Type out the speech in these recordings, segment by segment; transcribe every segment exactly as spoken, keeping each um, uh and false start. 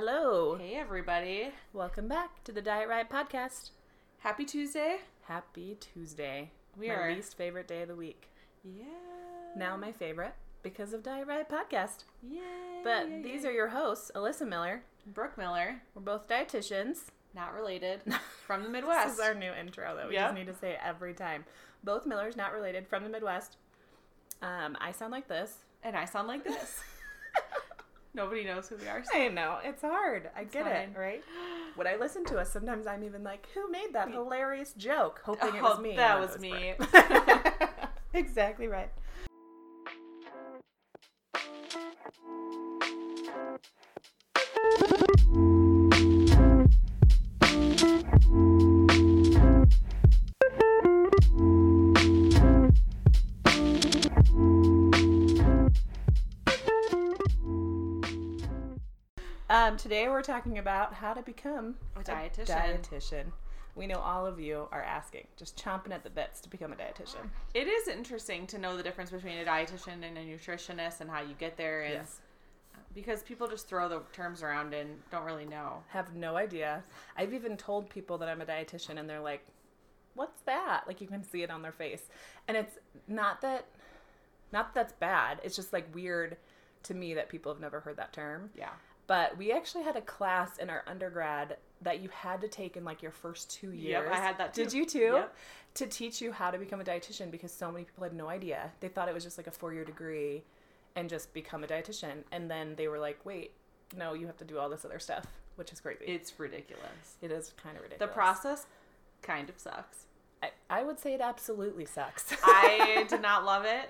Hello. Hey, everybody. Welcome back to the Diet Riot Podcast. Happy Tuesday. Happy Tuesday. We my are. My least favorite day of the week. Yeah. Now my favorite because of Diet Riot Podcast. Yay. But yay, these yay. are your hosts, Alyssa Miller. Brooke Miller. We're both dietitians. Not related. From the Midwest. This is our new intro that we yep. just need to say every time. Both Millers, not related, from the Midwest. Um, I sound like this. And I sound like this. Nobody knows who we are. So. I know. It's hard. I it's get fine. it, right? When I listen to us, sometimes I'm even like, who made that hilarious joke? Hoping it was me. Oh, that was, was me. Exactly right. Um, today we're talking about how to become a dietitian. a dietitian. We know all of you are asking, just chomping at the bits to become a dietitian. It is interesting to know the difference between a dietitian and a nutritionist and how you get there. Is yes. Because people just throw the terms around and don't really know. Have no idea. I've even told people that I'm a dietitian and they're like, what's that? Like you can see it on their face. And it's not that, not that that's bad. It's just like weird to me that people have never heard that term. Yeah. But we actually had a class in our undergrad that you had to take in like your first two years. Yep, I had that too. Did you too? Yep. To teach you how to become a dietitian because so many people had no idea. They thought it was just like a four-year degree and just become a dietitian. And then they were like, wait, no, you have to do all this other stuff, which is crazy. It's ridiculous. It is kind of ridiculous. The process kind of sucks. I, I would say it absolutely sucks. I did not love it.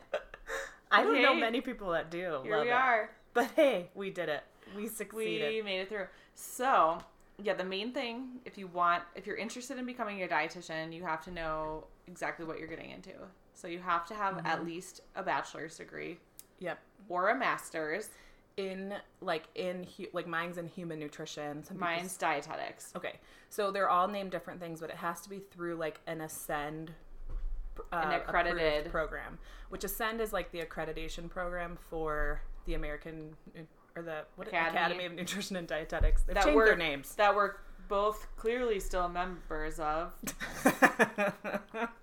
I don't hey, know many people that do love it. Here we are. But hey, we did it. We succeeded. We made it through. So, yeah, the main thing, if you want, if you're interested in becoming a dietitian, you have to know exactly what you're getting into. So you have to have mm-hmm. at least a bachelor's degree. Yep. Or a master's. In, like, in, like, mine's in human nutrition. Some mine's dietetics. Okay. So they're all named different things, but it has to be through, like, an ACEND uh, an accredited program, which ACEND is, like, the accreditation program for the American Or the what, Academy. Academy of Nutrition and Dietetics. They've that changed their names. That we're both clearly still members of.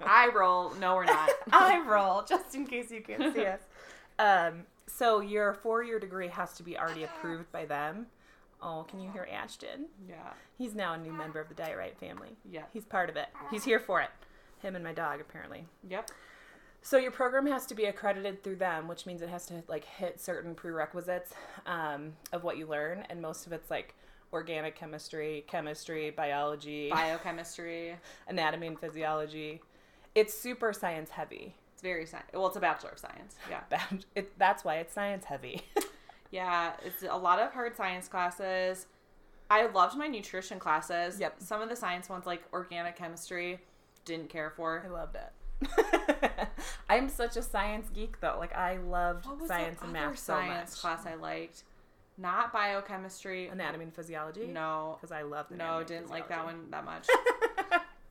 Eye roll. No, we're not. Eye roll, just in case you can't see us. Um, so your four-year degree has to be already approved by them. Oh, can you hear Ashton? Yeah. He's now a new member of the Diet Right family. Yeah. He's part of it. He's here for it. Him and my dog, apparently. Yep. So your program has to be accredited through them, which means it has to like hit certain prerequisites um, of what you learn, and most of it's like organic chemistry, chemistry, biology, biochemistry, anatomy and physiology. It's super science heavy. It's very science. Well, it's a Bachelor of Science. Yeah, it, that's why it's science heavy. Yeah, it's a lot of hard science classes. I loved my nutrition classes. Yep. Some of the science ones, like organic chemistry, didn't care for. I loved it. I'm such a science geek though. Like I loved science and math so much. What was the other science class I liked? Not biochemistry. Anatomy and physiology? No. Because I loved anatomy and physiology. No, didn't like that one that much.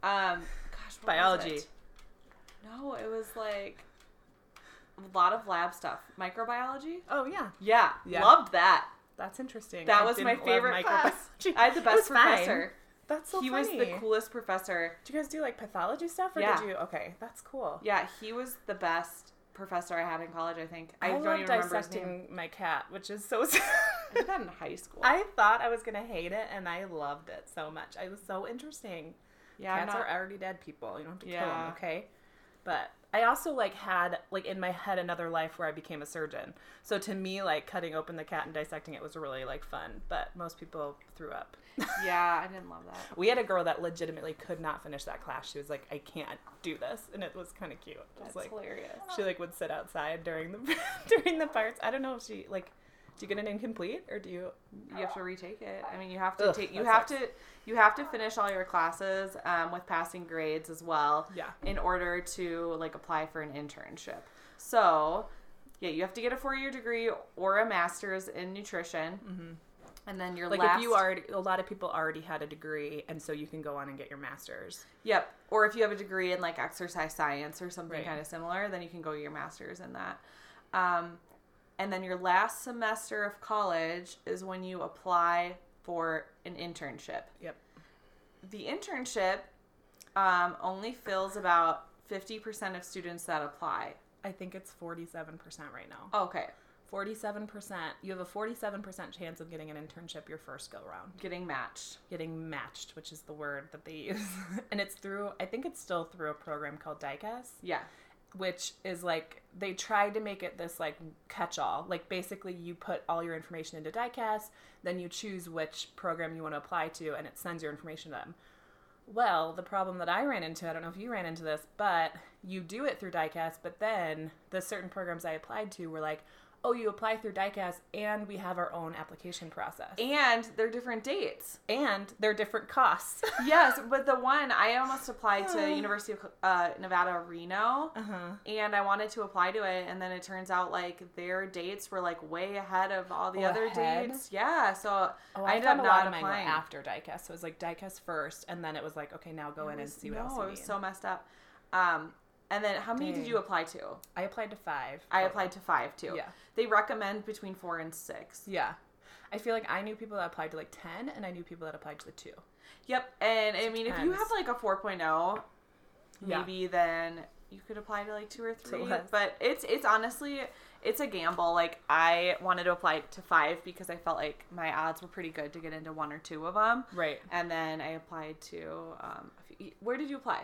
um, gosh, what biology. Was it? No, it was like a lot of lab stuff. Microbiology? Oh yeah. Yeah. yeah. Loved that. That's interesting. That I was my favorite class. I had the best professor. Fine. That's so he funny. He was the coolest professor. Did you guys do like pathology stuff or yeah. did you? Okay, that's cool. Yeah, he was the best professor I had in college, I think. I, I don't even remember his name. I love dissecting my cat, which is so sad. I did that in high school. I thought I was going to hate it and I loved it so much. It was so interesting. Yeah, Cats not... are already dead people. You don't have to yeah. kill them, okay? But I also like had like in my head another life where I became a surgeon. So to me, like cutting open the cat and dissecting it was really like fun. But most people threw up. Yeah, I didn't love that. We had a girl that legitimately could not finish that class. She was like, I can't do this. And it was kind of cute. That's like, hilarious. She like would sit outside during the during the parts. I don't know if she like do you get an incomplete or do you you have to retake it? I mean, you have to Ugh, take you have sucks. to you have to finish all your classes um, with passing grades as well yeah. in order to like apply for an internship. So, yeah, you have to get a four-year degree or a master's in nutrition. Mm-hmm. And then your like last... Like if you already... A lot of people already had a degree, and so you can go on and get your master's. Yep. Or if you have a degree in, like, exercise science or something right. kind of similar, then you can go get your master's in that. Um, and then your last semester of college is when you apply for an internship. Yep. The internship um, only fills about fifty percent of students that apply. I think it's forty-seven percent right now. Okay. forty-seven percent. You have a forty-seven percent chance of getting an internship your first go round. Getting matched. Getting matched, which is the word that they use. And it's through, I think it's still through a program called DICAS. Yeah. Which is like, they tried to make it this like catch-all. Like basically you put all your information into DICAS, then you choose which program you want to apply to, and it sends your information to them. Well, the problem that I ran into, I don't know if you ran into this, but you do it through DICAS, but then the certain programs I applied to were like, oh, you apply through DICAS and we have our own application process. And they're different dates. And they're different costs. Yes, but the one, I almost applied to University of uh, Nevada, Reno, uh-huh. and I wanted to apply to it, and then it turns out, like, their dates were, like, way ahead of all the oh, other ahead? dates. Yeah, so oh, I, I ended up not applying. Mine after DICAS, so it was, like, DICAS first, and then it was, like, okay, now go was, in and see what no, else you need. No, it was so messed up. Um And then how many Dang. did you apply to? I applied to five. I applied to five, too. Yeah. They recommend between four and six. Yeah. I feel like I knew people that applied to, like, ten, and I knew people that applied to the two. Yep. And, I mean, Depends. if you have, like, a four point oh, maybe yeah. then you could apply to, like, two or three. But it's it's honestly, it's a gamble. Like, I wanted to apply to five because I felt like my odds were pretty good to get into one or two of them. Right. And then I applied to um, a few. Where did you apply?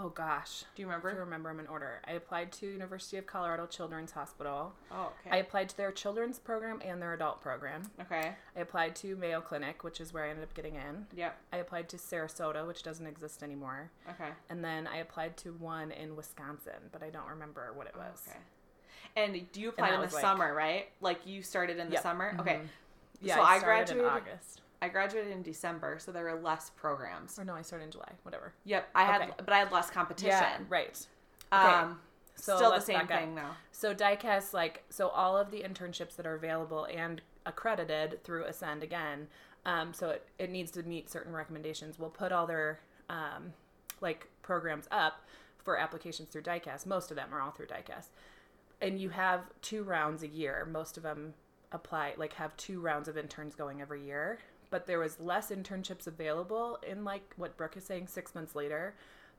Oh, gosh. Do you remember? I remember them in order. I applied to University of Colorado Children's Hospital. Oh, okay. I applied to their children's program and their adult program. Okay. I applied to Mayo Clinic, which is where I ended up getting in. Yep. I applied to Sarasota, which doesn't exist anymore. Okay. And then I applied to one in Wisconsin, but I don't remember what it was. Okay. And do you apply in the like, summer, right? Like, you started in the yep. summer? Okay. Mm-hmm. Yeah, so I, I graduated in August. I graduated in December, so there were less programs. Or no, I started in July. Whatever. Yep. I had, okay. but I had less competition. Yeah, right. Okay. Um, so still the same thing, though. So DICAS, like, so all of the internships that are available and accredited through ACEND again, um, so it, it needs to meet certain recommendations. We'll put all their, um, like, programs up for applications through DICAS. Most of them are all through DICAS. And you have two rounds a year. Most of them apply, like, have two rounds of interns going every year. But there was less internships available in, like, what Brooke is saying, six months later.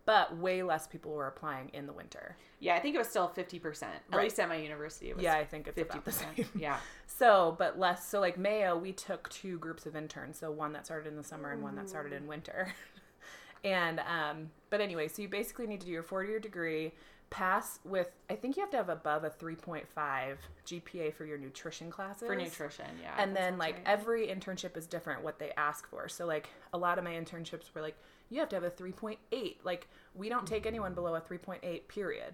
But way less people were applying in the winter. Yeah, I think it was still fifty percent. Right. At least at my university, it was fifty percent. Yeah, I think it's fifty percent. About the same. Yeah. So, but less. So, like, Mayo, we took two groups of interns. So, one that started in the summer and one that started in winter. and, um, but anyway, so you basically need to do your four-year degree, pass with, I think you have to have above a three point five G P A for your nutrition classes. For nutrition, yeah. And then, like, right. every internship is different what they ask for. So, like, a lot of my internships were, like, you have to have a three point eight. Like, we don't take anyone below a three point eight, period,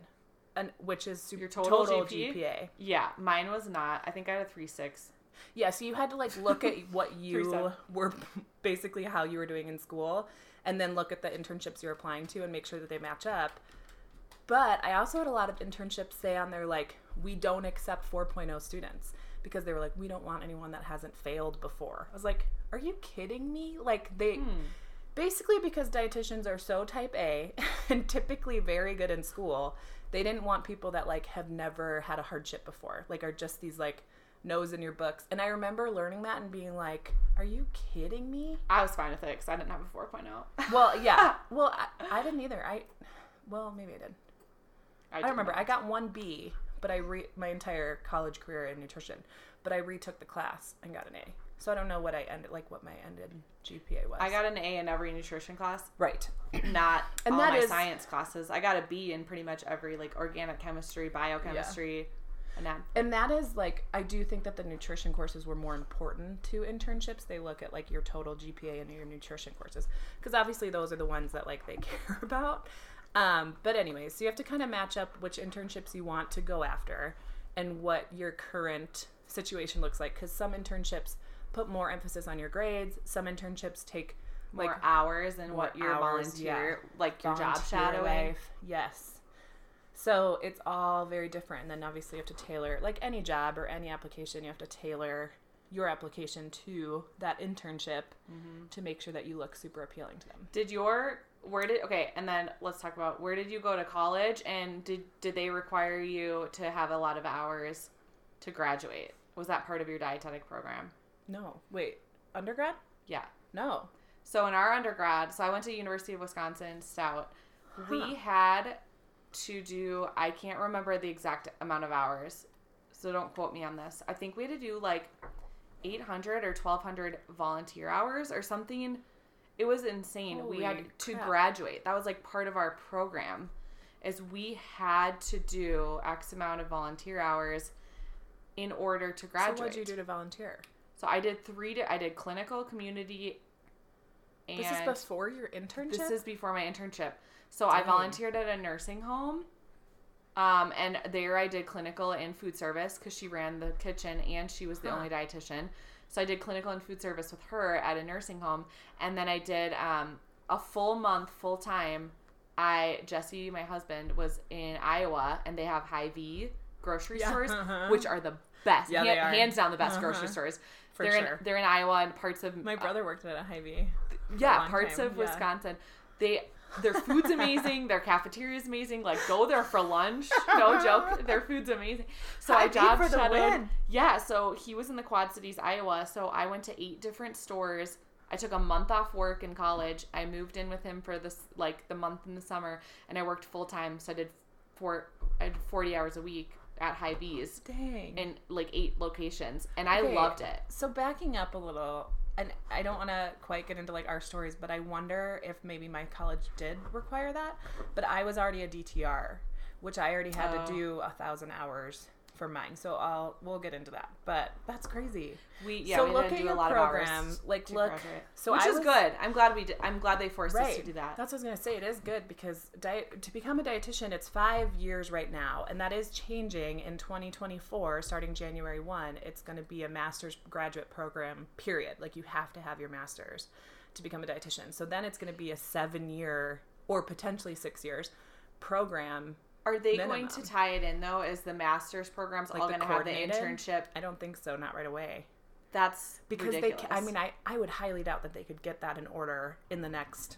and which is super, your total, total G P A? G P A. Yeah, mine was not. I think I had a three point six. Yeah, so you had to, like, look at what you were, basically how you were doing in school, and then look at the internships you're applying to and make sure that they match up. But I also had a lot of internships say on there, like, we don't accept four point oh students because they were like, we don't want anyone that hasn't failed before. I was like, are you kidding me? Like, they hmm. basically, because dietitians are so type A and typically very good in school, they didn't want people that, like, have never had a hardship before, like, are just these, like, nose in your books. And I remember learning that and being like, are you kidding me? I was fine with it because I didn't have a four point oh. Well, yeah. Well, I, I didn't either. I, well, maybe I did. I, I don't remember. Know. I got one B, but I re- my entire college career in nutrition, but I retook the class and got an A. So I don't know what I ended, like what my ended G P A was. I got an A in every nutrition class. Right. Not and all that my is, science classes. I got a B in pretty much every, like, organic chemistry, biochemistry, yeah. and that. And that is, like, I do think that the nutrition courses were more important to internships. They look at, like, your total G P A and your nutrition courses because obviously those are the ones that, like, they care about. Um, but anyways, so you have to kind of match up which internships you want to go after and what your current situation looks like. Because some internships put more emphasis on your grades. Some internships take more like, hours than what your volunteer, yeah. like your volunteer job shadowing. Life. Yes. So it's all very different. And then obviously you have to tailor, like any job or any application, you have to tailor your application to that internship mm-hmm. to make sure that you look super appealing to them. Did your... Where did okay, and then let's talk about where did you go to college, and did did they require you to have a lot of hours to graduate? Was that part of your dietetic program? No, wait, undergrad? Yeah. No. So in our undergrad, so I went to University of Wisconsin, Stout. Huh. We had to do, I can't remember the exact amount of hours, so don't quote me on this. I think we had to do like eight hundred or twelve hundred volunteer hours or something. It was insane. Holy we had crap. To graduate. That was like part of our program, is we had to do X amount of volunteer hours in order to graduate. So what did you do to volunteer? So I did three, to, I did clinical, community, and... This is before your internship? This is before my internship. So Dang. I volunteered at a nursing home, um, and there I did clinical and food service because she ran the kitchen and she was the huh. only dietitian. So I did clinical and food service with her at a nursing home, and then I did um, a full month, full-time. I, Jesse, my husband, was in Iowa, and they have Hy-Vee grocery yeah. stores, uh-huh. which are the best. Yeah, ha- they are. Hands down the best uh-huh. grocery stores. For they're sure. In, they're in Iowa and parts of... My brother worked at a Hy-Vee. Yeah, parts time. of yeah. Wisconsin. They... Their food's amazing. Their cafeteria is amazing. Like, go there for lunch. No joke. Their food's amazing. So I, I job shadowed. Yeah. So he was in the Quad Cities, Iowa. So I went to eight different stores. I took a month off work in college. I moved in with him for this, like the month in the summer, and I worked full time. So I did four, I did forty hours a week at Hy-Vee's. Dang. In like eight locations, and I okay. loved it. So backing up a little. And I don't want to quite get into, like, our stories, but I wonder if maybe my college did require that. But I was already a D T R, which I already had oh. to do a thousand hours for mine. So I'll we'll get into that. But that's crazy. We yeah, so we look had to do a lot program, of hours. Like look, graduate. So which I is was, good. I'm glad we did, I'm glad they forced right. us to do that. That's what I was gonna say. It is good because diet, to become a dietitian, it's five years right now, and that is changing in twenty twenty-four, starting January first. It's going to be a master's graduate program. Period. Like you have to have your master's to become a dietitian. So then it's going to be a seven year or potentially six years program. Are they minimum. Going to tie it in, though? Is the master's programs like all going to have the internship? I don't think so. Not right away. That's because ridiculous. They. I mean, I, I would highly doubt that they could get that in order in the next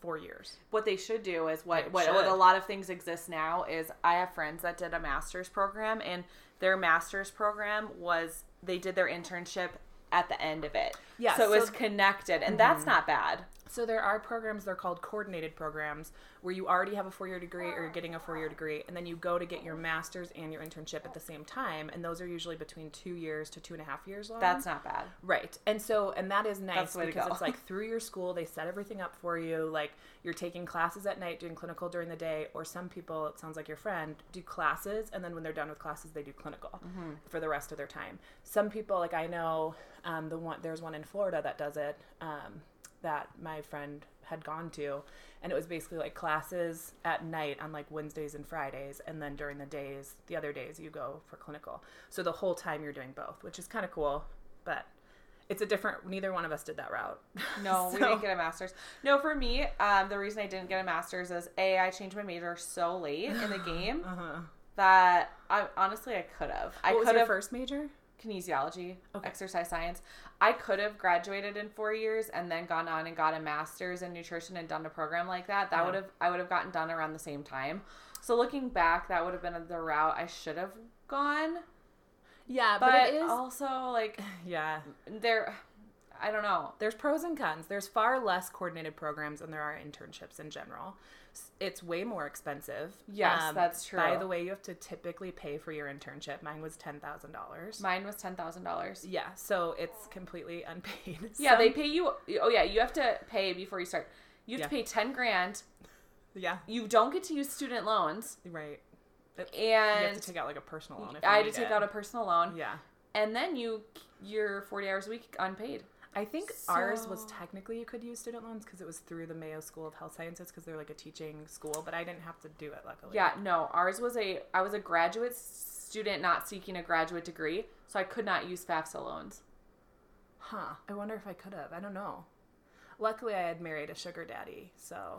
four years. What they should do is what, what, what a lot of things exist now is I have friends that did a master's program, and their master's program was they did their internship at the end of it. Yeah, so, so it was connected, and mm-hmm. that's not bad. So there are programs, they're called coordinated programs, where you already have a four-year degree or you're getting a four-year degree, and then you go to get your master's and your internship at the same time, and those are usually between two years to two and a half years long. That's not bad. Right. And so, and that is nice because it's like through your school, they set everything up for you, like you're taking classes at night, doing clinical during the day, or some people, it sounds like your friend, do classes, and then when they're done with classes, they do clinical mm-hmm. for the rest of their time. Some people, like I know, um, the one there's one in Florida that does it, um, that my friend had gone to, and it was basically like classes at night on like Wednesdays and Fridays, and then during the days, the other days you go for clinical. So the whole time you're doing both, which is kind of cool, but it's a different, neither one of us did that route. No, so. We didn't get a master's. No, for me, um, the reason I didn't get a master's is A, I changed my major so late in the game uh-huh. that I honestly, I could have. What I could was your have, first major? Kinesiology, okay. exercise science. I could have graduated in four years and then gone on and got a master's in nutrition and done a program like that. That yeah. would have I would have gotten done around the same time. So looking back, that would have been the route I should have gone. Yeah, but, but it is also like yeah, there. I don't know. There's pros and cons. There's far less coordinated programs than there are internships in general. It's way more expensive. Yes, um, that's true. By the way, you have to typically pay for your internship. Mine was ten thousand dollars. Mine was ten thousand dollars. Yeah, so it's completely unpaid. Yeah, Some... they pay you. Oh, yeah, you have to pay before you start. You have yeah. to pay ten grand. Yeah. You don't get to use student loans. Right. And you have to take out like a personal loan. If I had to take it. out a personal loan. Yeah. And then you you're forty hours a week unpaid. I think so, ours was technically you could use student loans because it was through the Mayo School of Health Sciences because they're like a teaching school, but I didn't have to do it, luckily. Yeah, no, ours was a, I was a graduate student not seeking a graduate degree, so I could not use FAFSA loans. Huh. I wonder if I could have. I don't know. Luckily, I had married a sugar daddy, so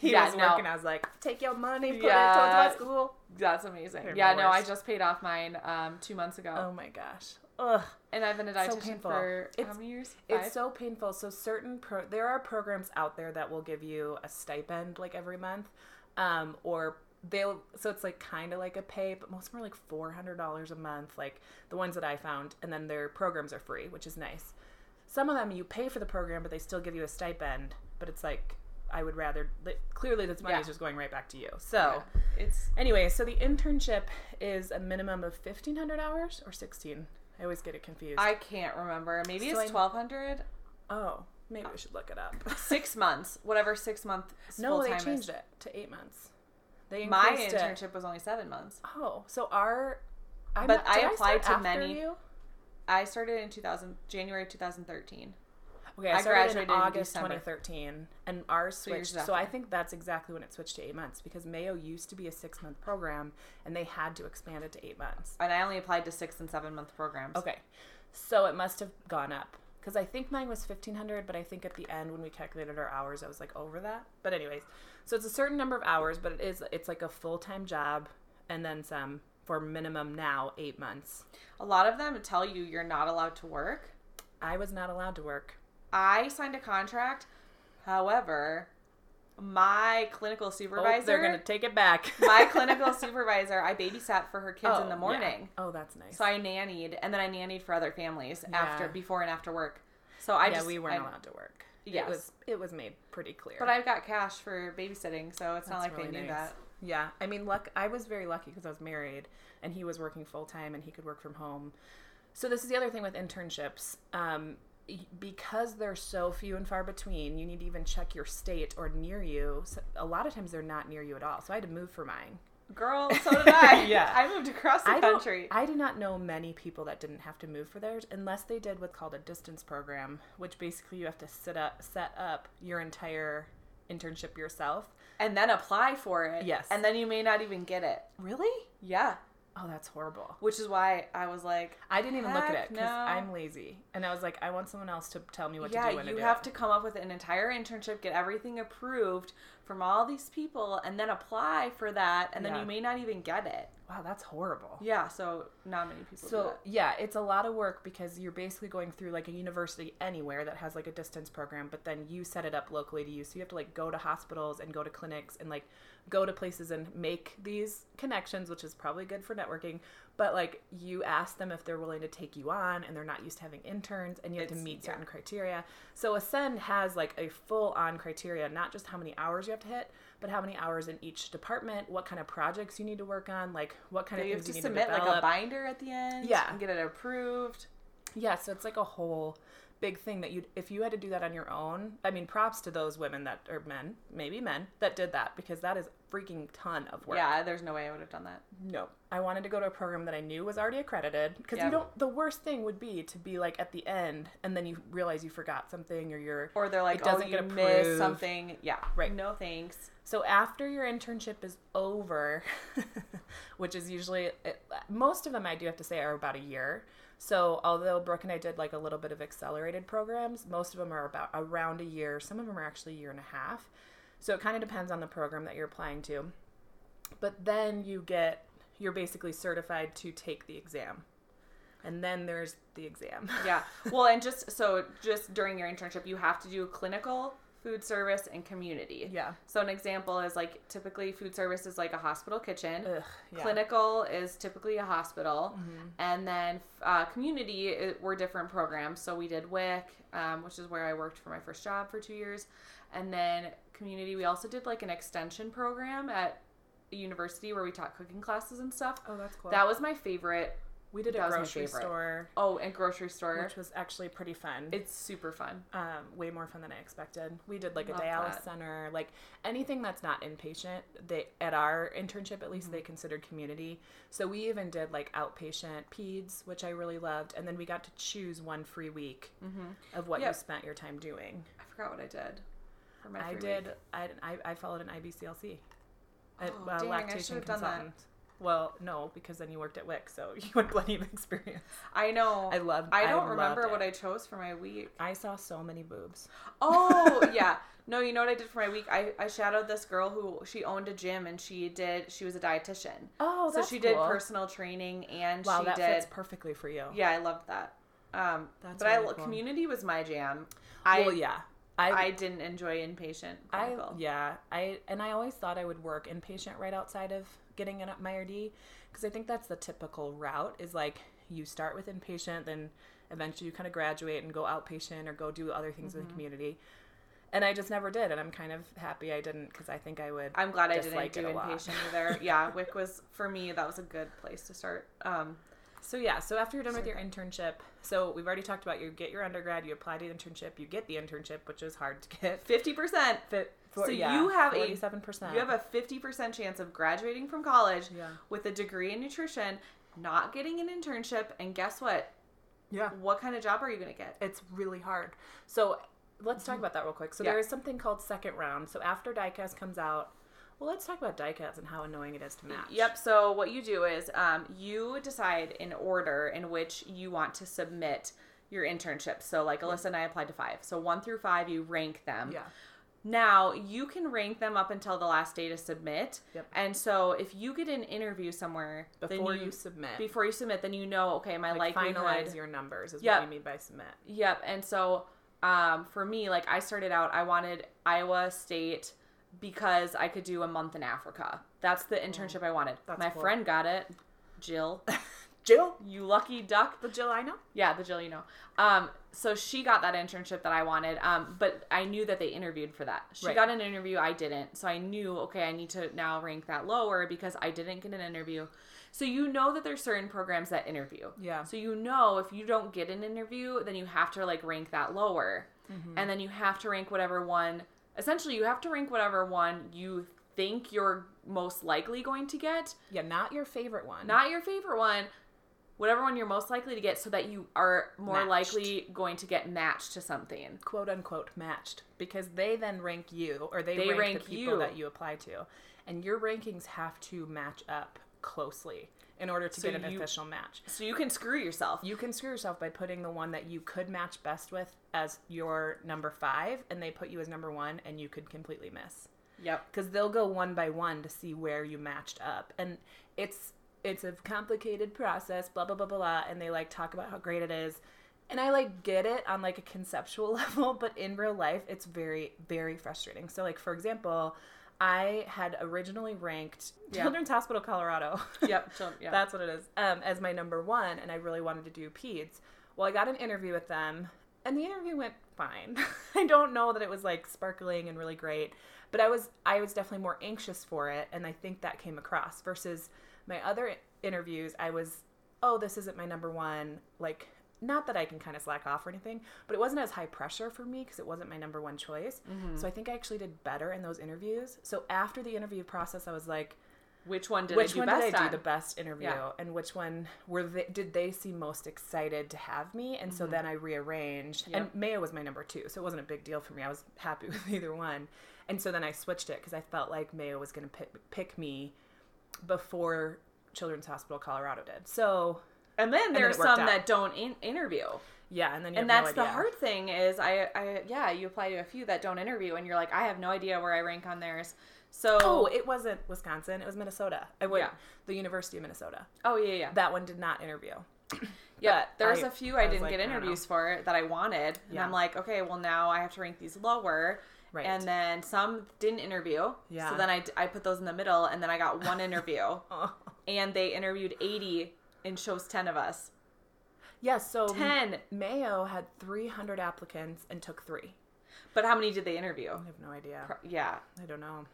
he yeah, was no. working. I was like, take your money, put yeah, it towards my school. That's amazing. They're yeah, no, worst. I just paid off mine um, two months ago. Oh, my gosh. Ugh. And I've been a dietitian so for it's, how many years? Five? It's so painful. So certain pro- there are programs out there that will give you a stipend like every month, um, or they'll so it's like kind of like a pay, but most of them are like four hundred dollars a month, like the ones that I found. And then their programs are free, which is nice. some of them you pay for the program, but they still give you a stipend. But it's like, I would rather, clearly this money yeah. is just going right back to you. So yeah. it's anyway, so the internship is a minimum of fifteen hundred hours or sixteen. I always get it confused. I can't remember. Maybe so it's twelve hundred. Oh, maybe we should look it up. Six months, whatever six month full-time is. No, they changed is. it to eight months. They My internship it. was only seven months. Oh, so our, I'm but not, I applied I to many. You? I started in two thousand, January twenty thirteen. Okay, I, I graduated in August in twenty thirteen, and ours switched. So, so I think that's exactly when it switched to eight months because Mayo used to be a six-month program, and they had to expand it to eight months. And I only applied to six- and seven-month programs. Okay, so it must have gone up because I think mine was fifteen hundred, but I think at the end when we calculated our hours, I was like over that. But anyways, so it's a certain number of hours, but it is it's like a full-time job and then some for minimum now eight months. A lot of them tell you you're not allowed to work. I was not allowed to work. I signed a contract. However, my clinical supervisor... Oh, they're going to take it back. My clinical supervisor, I babysat for her kids oh, in the morning. Yeah. Oh, that's nice. So I nannied, and then I nannied for other families yeah. after, before and after work. So I yeah, just... Yeah, we weren't I, allowed to work. Yes. It was, it was made pretty clear. But I've got cash for babysitting, so it's that's not like really they knew nice. that. Yeah. I mean, luck. I was very lucky because I was married, and he was working full-time, and he could work from home. So this is the other thing with internships. Um... Because they're so few and far between, you need to even check your state or near you. So a lot of times they're not near you at all. So I had to move for mine. Girl, so did I. yeah. I moved across the I country. I do not know many people that didn't have to move for theirs unless they did what's called a distance program, which basically you have to sit up, set up your entire internship yourself. And then apply for it. Yes. And then you may not even get it. Really? Yeah. Oh, that's horrible. Which is why I was like, I didn't even look at it because no. I'm lazy. And I was like, I want someone else to tell me what yeah, to do when I do. Yeah, you have it. to come up with an entire internship, get everything approved from all these people, and then apply for that. And yeah. then you may not even get it. Wow, that's horrible. Yeah, so not many people so, do that. Yeah, it's a lot of work because you're basically going through like a university anywhere that has like a distance program, but then you set it up locally to you. So you have to like go to hospitals and go to clinics and like go to places and make these connections, which is probably good for networking, but like you ask them if they're willing to take you on and they're not used to having interns and you have it's, to meet certain yeah. criteria. So ACEND has like a full on criteria, not just how many hours you have to hit, but how many hours in each department, what kind of projects you need to work on, like what kind so of you things have to you need submit to like a binder at the end yeah. and get it approved. Yeah, so it's like a whole big thing that you if you had to do that on your own. I mean, props to those women that or men, maybe men that did that because that is a freaking ton of work. Yeah, there's no way I would have done that. No. I wanted to go to a program that I knew was already accredited because yeah. you don't the worst thing would be to be like at the end and then you realize you forgot something or you're or they're like it doesn't oh, get approved. Missed something. Yeah. Right. No thanks. So after your internship is over, which is usually it, most of them I do have to say are about a year. So although Brooke and I did like a little bit of accelerated programs, most of them are about around a year. Some of them are actually a year and a half. So it kind of depends on the program that you're applying to. But then you get, you're basically certified to take the exam. And then there's the exam. Yeah. Well, and just, so just during your internship, you have to do clinical, food service, and community. Yeah. So an example is like typically food service is like a hospital kitchen. Ugh, yeah. Clinical is typically a hospital. Mm-hmm. And then uh, community it, were different programs. So we did W I C, um, which is where I worked for my first job for two years. And then community, we also did like an extension program at a university where we taught cooking classes and stuff. Oh, that's cool. That was my favorite. We did a grocery store. Oh, and grocery store. Which was actually pretty fun. It's super fun. Um, way more fun than I expected. We did like Love a dialysis that. center, like anything that's not inpatient. They at our internship, at least mm-hmm. they considered community. So we even did like outpatient peds, which I really loved. And then we got to choose one free week mm-hmm. of what yep. you spent your time doing. I forgot what I did. For my I did. I, I I followed an I B C L C, oh, a, a dang, lactation consultant. Well, no, because then you worked at W I C, so you had plenty of experience. I know. I loved I don't I remember what I chose for my week. I saw so many boobs. Oh, yeah. No, you know what I did for my week? I, I shadowed this girl who, she owned a gym, and she did, she was a dietitian. Oh, that's cool. So she did cool. personal training, and wow, she did. Wow, that fits perfectly for you. Yeah, I loved that. Um, that's But really I, cool. community was my jam. I, well, yeah. I, I didn't enjoy inpatient clinical. I, yeah. I And I always thought I would work inpatient right outside of getting my R D because I think that's the typical route is like you start with inpatient, then eventually you kind of graduate and go outpatient or go do other things mm-hmm. in the community. And I just never did, and I'm kind of happy I didn't, because I think I would. I'm glad I didn't do inpatient either. Yeah, W I C was, for me, that was a good place to start. Um, so yeah, so after you're done with your internship, so we've already talked about you get your undergrad, you apply to the internship, you get the internship, which is hard to get. fifty percent. Fit, for, so yeah, you have forty-seven percent. A you have a fifty percent chance of graduating from college yeah. with a degree in nutrition, not getting an internship, and guess what? Yeah. What kind of job are you going to get? It's really hard. So. Let's talk about that real quick. So yeah. there is something called second round. So after DICAS comes out, well, let's talk about DICAS and how annoying it is to match. Yep. So what you do is um, you decide an order in which you want to submit your internships. So like Alyssa and I applied to five. So one through five, you rank them. Yeah. Now, you can rank them up until the last day to submit. Yep. And so if you get an interview somewhere... Before you, you submit. Before you submit, then you know, okay, my like likelihood... Finalize your numbers is yep. what you mean by submit. Yep. And so... Um, for me, like I started out, I wanted Iowa State because I could do a month in Africa. That's the internship mm, I wanted. My cool. friend got it. Jill. Jill? You lucky duck. The Jill I know? Yeah, the Jill you know. Um, so she got that internship that I wanted, um, but I knew that they interviewed for that. She right. got an interview, I didn't. So I knew, okay, I need to now rank that lower because I didn't get an interview. So you know that there's certain programs that interview. Yeah. So you know if you don't get an interview, then you have to like rank that lower. Mm-hmm. And then you have to rank whatever one, essentially you have to rank whatever one you think you're most likely going to get. Yeah, not your favorite one. Not your favorite one. Whatever one you're most likely to get so that you are more matched. Likely going to get matched to something. Quote, unquote, matched. Because they then rank you, or they, they rank, rank the people you. That you apply to. And your rankings have to match up closely in order to so get an you, official match. So you can screw yourself. You can screw yourself by putting the one that you could match best with as your number five, and they put you as number one, and you could completely miss. Yep. Because they'll go one by one to see where you matched up. And it's... It's a complicated process, blah, blah, blah, blah, blah, and they, like, talk about how great it is. And I, like, get it on, like, a conceptual level, but in real life, it's very, very frustrating. So, like, for example, I had originally ranked yeah. Children's Hospital Colorado. Yep. Children, yeah. That's what it is. Um, as my number one, and I really wanted to do peds. Well, I got an interview with them, and the interview went fine. I don't know that it was, like, sparkling and really great, but I was I was definitely more anxious for it, and I think that came across versus... My other interviews, I was, oh, this isn't my number one. Like, not that I can kind of slack off or anything, but it wasn't as high pressure for me because it wasn't my number one choice. Mm-hmm. So I think I actually did better in those interviews. So after the interview process, I was like, which one did which I do one best did I on? Do the best interview, yeah. and which one were they, did they seem most excited to have me? And mm-hmm. so then I rearranged, yep. and Mayo was my number two, so it wasn't a big deal for me. I was happy with either one, and so then I switched it because I felt like Mayo was going to pick, pick me. Before Children's Hospital Colorado did. So, and then there's some out. That don't in- interview. Yeah, and then you and have that's no idea. The hard thing is I, I yeah, you apply to a few that don't interview, and you're like, I have no idea where I rank on theirs. So, oh, it wasn't Wisconsin; it was Minnesota. I went yeah. the University of Minnesota. Oh yeah, yeah. That one did not interview. Yeah, there was I, a few I, I didn't like, get interviews for that I wanted, and yeah. I'm like, okay, well now I have to rank these lower. Right. And then some didn't interview. Yeah. So then I, I put those in the middle, and then I got one interview. Oh. And they interviewed eighty and chose ten of us. Yes. Yeah, so ten. Mayo had three hundred applicants and took three. But how many did they interview? I have no idea. Pro- yeah. I don't know.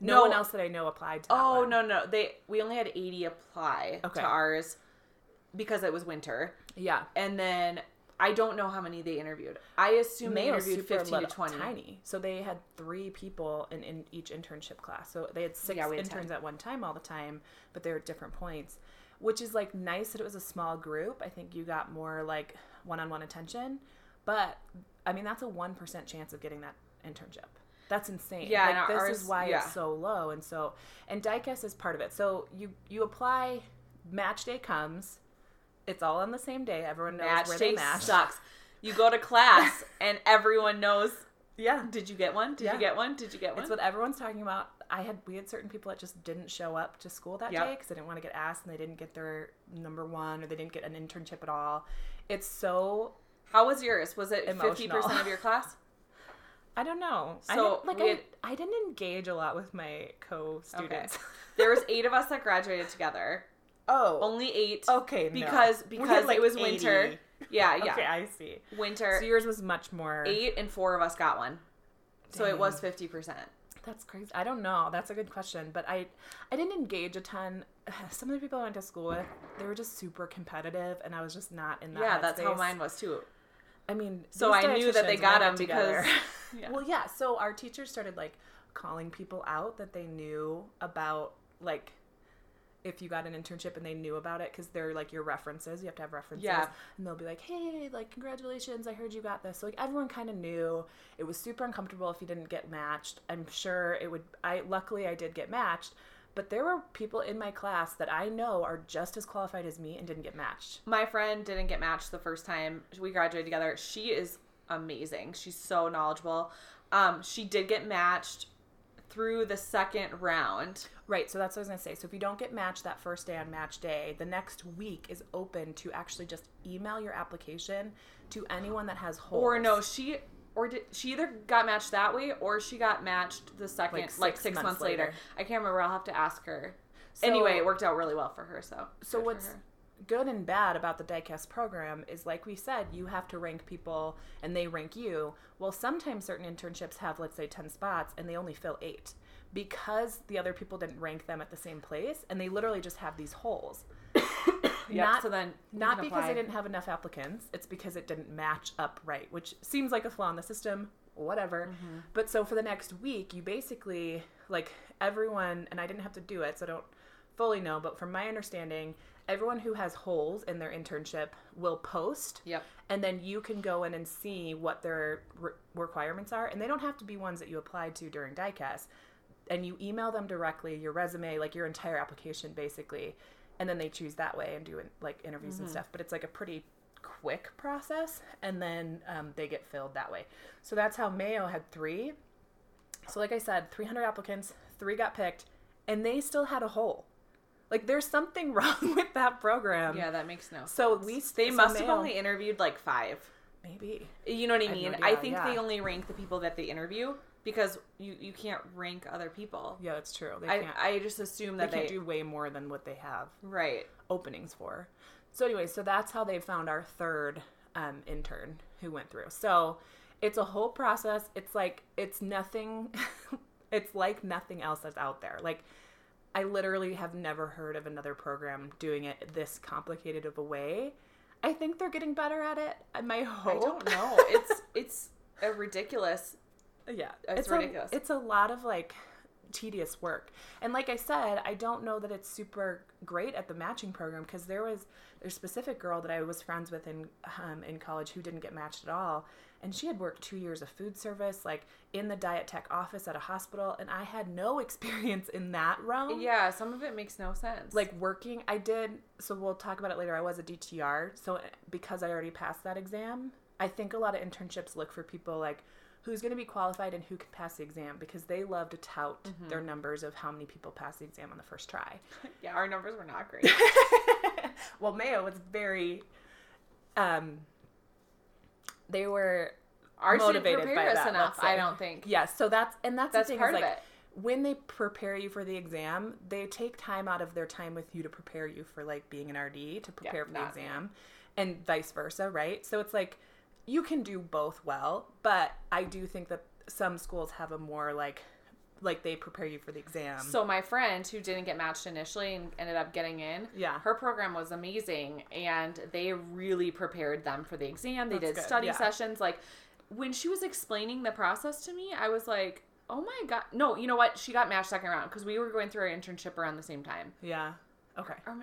No, no one else that I know applied to that Oh, one. no, no. They We only had eighty apply okay. to ours because it was winter. Yeah. And then... I don't know how many they interviewed. I assume Mayo they interviewed fifteen little, to twenty. Tiny. So they had three people in, in each internship class. So they had six yeah, had interns ten. At one time all the time, but they were at different points, which is like nice that it was a small group. I think you got more like one-on-one attention, but I mean that's a one percent chance of getting that internship. That's insane. Yeah, like, this ours, is why yeah. it's so low, and so and DICAS is part of it. So you you apply, match day comes. It's all on the same day. Everyone knows match where they match. Sucks. You go to class and everyone knows. Yeah. Did you get one? Did yeah. you get one? Did you get one? It's what everyone's talking about. I had we had certain people that just didn't show up to school that yep. day because they didn't want to get asked and they didn't get their number one or they didn't get an internship at all. It's so. How was yours? Was it emotional. fifty percent of your class? I don't know. So I like I, had, I didn't engage a lot with my co-students. Okay. There was eight of us that graduated together. Oh. Only eight. Okay, no. Because, because like it was eighty. Winter. Yeah, yeah. Okay, I see. Winter. So yours was much more. Eight and four of us got one. Dang. So it was fifty percent. That's crazy. I don't know. That's a good question. But I I didn't engage a ton. Some of the people I went to school with, they were just super competitive, and I was just not in that Yeah, that's space. How mine was, too. I mean, so I knew that they got them because, yeah. Well, yeah. So our teachers started, like, calling people out that they knew about, like, if you got an internship and they knew about it, because they're, like, your references. You have to have references. Yeah. And they'll be like, hey, like, congratulations, I heard you got this. So, like, everyone kind of knew. It was super uncomfortable if you didn't get matched. I'm sure it would – I luckily I did get matched. But there were people in my class that I know are just as qualified as me and didn't get matched. My friend didn't get matched the first time we graduated together. She is amazing. She's so knowledgeable. Um, she did get matched through the second round. Right, so that's what I was going to say. So if you don't get matched that first day on match day, the next week is open to actually just email your application to anyone that has holes. Or no, she... Or did she either got matched that way, or she got matched the second, like six, like six months, months later. later. I can't remember. I'll have to ask her. So, anyway, it worked out really well for her. So, so good what's good and bad about the DICAS program is, like we said, you have to rank people, and they rank you. Well, sometimes certain internships have, let's say, ten spots, and they only fill eight because the other people didn't rank them at the same place, and they literally just have these holes. Yep. Not, so then not because they didn't have enough applicants. It's because it didn't match up right, which seems like a flaw in the system, whatever. Mm-hmm. But so for the next week, you basically, like everyone, and I didn't have to do it, so I don't fully know, but from my understanding, everyone who has holes in their internship will post. Yep. And then you can go in and see what their re- requirements are. And they don't have to be ones that you applied to during DICAS. And you email them directly, your resume, like your entire application basically. And then they choose that way and do like interviews mm-hmm. and stuff. But it's like a pretty quick process. And then um, they get filled that way. So that's how Mayo had three. So like I said, three hundred applicants, three got picked, and they still had a hole. Like there's something wrong with that program. Yeah, that makes no sense. So at least they so must Mayo, have only interviewed like five. Maybe. You know what I mean? I, no idea, I think yeah. they only rank the people that they interview. Because you, you can't rank other people. Yeah, that's true. They can't. I, I just assume that they, they can't do way more than what they have right openings for. So anyway, so that's how they found our third um, intern who went through. So it's a whole process. It's like it's nothing. It's like nothing else that's out there. Like I literally have never heard of another program doing it this complicated of a way. I think they're getting better at it. My hope. I don't know. It's it's a ridiculous. Yeah, it's, it's ridiculous. A, it's a lot of like tedious work, and like I said, I don't know that it's super great at the matching program because there was a specific girl that I was friends with in um, in college who didn't get matched at all, and she had worked two years of food service, like in the diet tech office at a hospital, and I had no experience in that realm. Yeah, some of it makes no sense. Like working, I did. So we'll talk about it later. I was a D T R, so because I already passed that exam, I think a lot of internships look for people like. Who's going to be qualified and who can pass the exam because they love to tout mm-hmm. their numbers of how many people pass the exam on the first try. Yeah, our numbers were not great. Well, Mayo was very, um, they were Ours motivated by us that. Enough, I don't think. Yes, yeah, so that's, and that's, that's the thing part is like, of it. When they prepare you for the exam, they take time out of their time with you to prepare you for like being an R D, to prepare yeah, for the exam me. And vice versa, right? So it's like, you can do both well, but I do think that some schools have a more like, like they prepare you for the exam. So my friend who didn't get matched initially and ended up getting in, yeah, her program was amazing and they really prepared them for the exam. They That's did good. Study yeah. sessions. Like when she was explaining the process to me, I was like, oh my God. No, you know what? She got matched second round because we were going through our internship around the same time. Yeah. Okay. Or, or,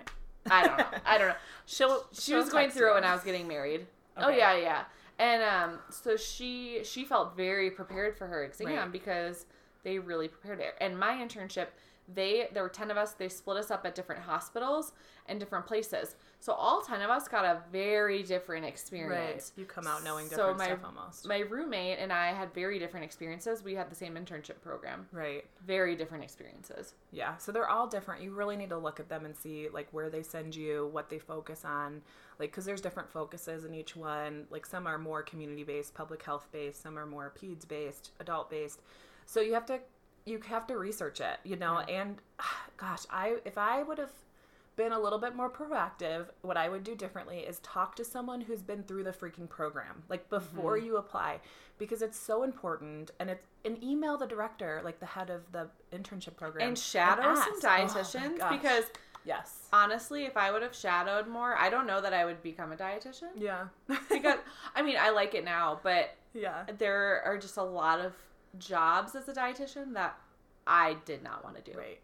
I don't know. I don't know. She'll, she was going through it when I was getting married. Okay. Oh yeah. Yeah. And um, so she she felt very prepared for her exam right. because they really prepared her. And my internship, they there were ten of us. They split us up at different hospitals and different places. So all ten of us got a very different experience. Right. You come out knowing different so my, stuff almost. My roommate and I had very different experiences. We had the same internship program. Right. Very different experiences. Yeah. So they're all different. You really need to look at them and see like where they send you, what they focus on. Like, because there's different focuses in each one. Like, some are more community-based, public health-based. Some are more peds-based, adult-based. So you have to you have to research it, you know. Yeah. And, gosh, I if I would have been a little bit more proactive, what I would do differently is talk to someone who's been through the freaking program, like before mm-hmm. you apply, because it's so important. And it's an email the director, like the head of the internship program, and shadow and some dietitians oh, because yes, honestly, if I would have shadowed more, I don't know that I would become a dietitian. Yeah, because I mean, I like it now, but yeah, there are just a lot of jobs as a dietitian that I did not want to do. Right.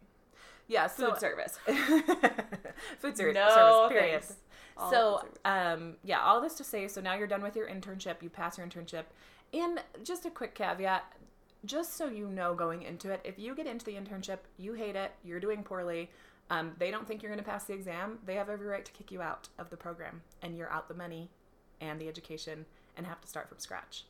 Yeah, so, food service. food service, no service, period. So, um, yeah, all this to say, so now you're done with your internship, you pass your internship, and just a quick caveat, just so you know going into it, if you get into the internship, you hate it, you're doing poorly, um, they don't think you're going to pass the exam, they have every right to kick you out of the program, and you're out the money and the education and have to start from scratch.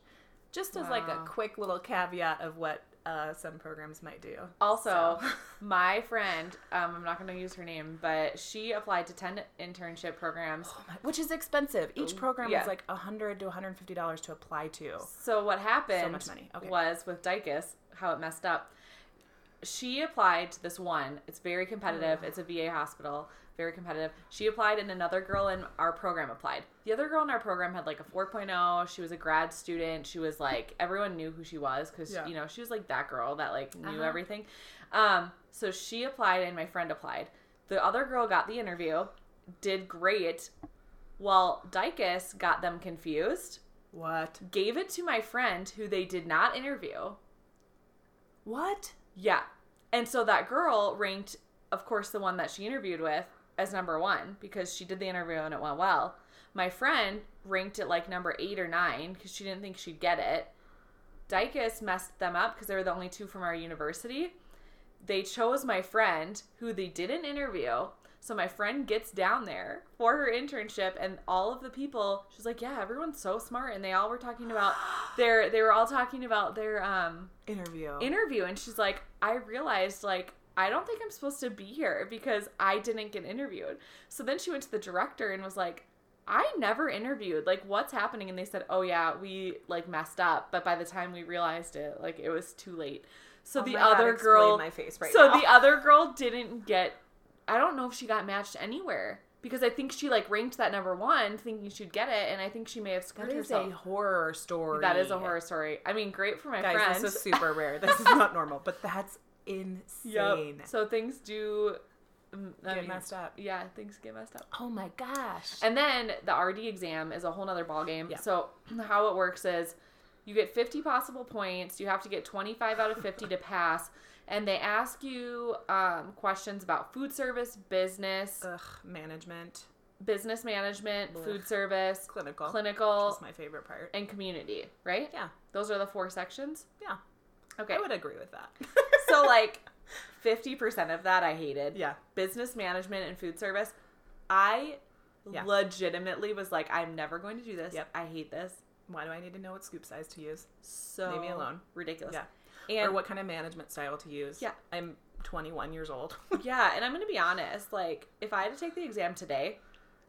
Just as wow. like a quick little caveat of what uh, some programs might do. Also, so. my friend, um, I'm not going to use her name, but she applied to ten internship programs. Oh my, which is expensive. Each program yeah. was like one hundred dollars to one hundred fifty dollars to apply to. So what happened so much money. Okay. was with DICAS, how it messed up. She applied to this one. It's very competitive. Oh. It's a V A hospital. Very competitive. She applied, and another girl in our program applied. The other girl in our program had like a four point oh. She was a grad student. She was like, everyone knew who she was because, yeah. you know, she was like that girl that like knew uh-huh. everything. Um, so she applied, and my friend applied. The other girl got the interview, did great. Well, DICAS got them confused. What? Gave it to my friend who they did not interview. What? Yeah. And so that girl ranked, of course, the one that she interviewed with as number one because she did the interview and it went well. My friend ranked it like number eight or nine because she didn't think she'd get it. DICAS messed them up because they were the only two from our university. They chose my friend who they didn't interview. So my friend gets down there for her internship, and all of the people, she's like, yeah, everyone's so smart. And they all were talking about their, they were all talking about their um, interview interview. And she's like, I realized like, I don't think I'm supposed to be here because I didn't get interviewed. So then she went to the director and was like, I never interviewed. Like, what's happening? And they said, oh, yeah, we, like, messed up. But by the time we realized it, like, it was too late. So oh the other God, girl... my face right so now. The other girl didn't get... I don't know if she got matched anywhere because I think she, like, ranked that number one thinking she'd get it, and I think she may have screwed herself. That is a horror story. That is a horror story. I mean, great for my Guys, friend. Guys, this is super rare. This is not normal, but that's... insane. Yep. So things do I get mean, messed up. Yeah, things get messed up. Oh my gosh. And then the R D exam is a whole nother ballgame. Yeah. So how it works is you get fifty possible points. You have to get twenty-five out of fifty to pass. And they ask you um, questions about food service, business. Ugh, management. Business management, Ugh. food service. Clinical. Clinical. Which is my favorite part. And community, right? Yeah. Those are the four sections? Yeah. Okay. I would agree with that. So, like, fifty percent of that I hated. Yeah. Business management and food service. I yeah. legitimately was like, I'm never going to do this. Yep. I hate this. Why do I need to know what scoop size to use? So leave me alone. Ridiculous. Yeah. And or what kind of management style to use. Yeah. I'm twenty-one years old. Yeah. And I'm going to be honest. Like, if I had to take the exam today,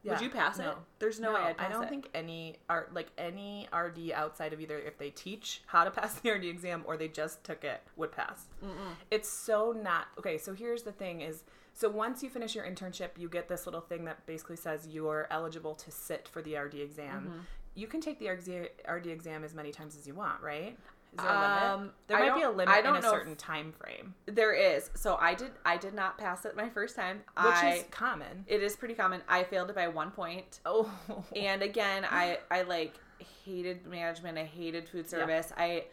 yeah. would you pass no. it? There's no, no way I'd pass it. I don't it. think any art, like any R D outside of either if they teach how to pass the R D exam or they just took it would pass. Mm-mm. It's so not okay. So here's the thing: is so once you finish your internship, you get this little thing that basically says you're eligible to sit for the R D exam. Mm-hmm. You can take the R D exam as many times as you want, right? Is there a limit? Um, there might be a limit in a certain time frame. There is. So I did I did not pass it my first time. Which I, is common. It is pretty common. I failed it by one point. Oh. And again, I, I like hated management. I hated food service. Yeah. I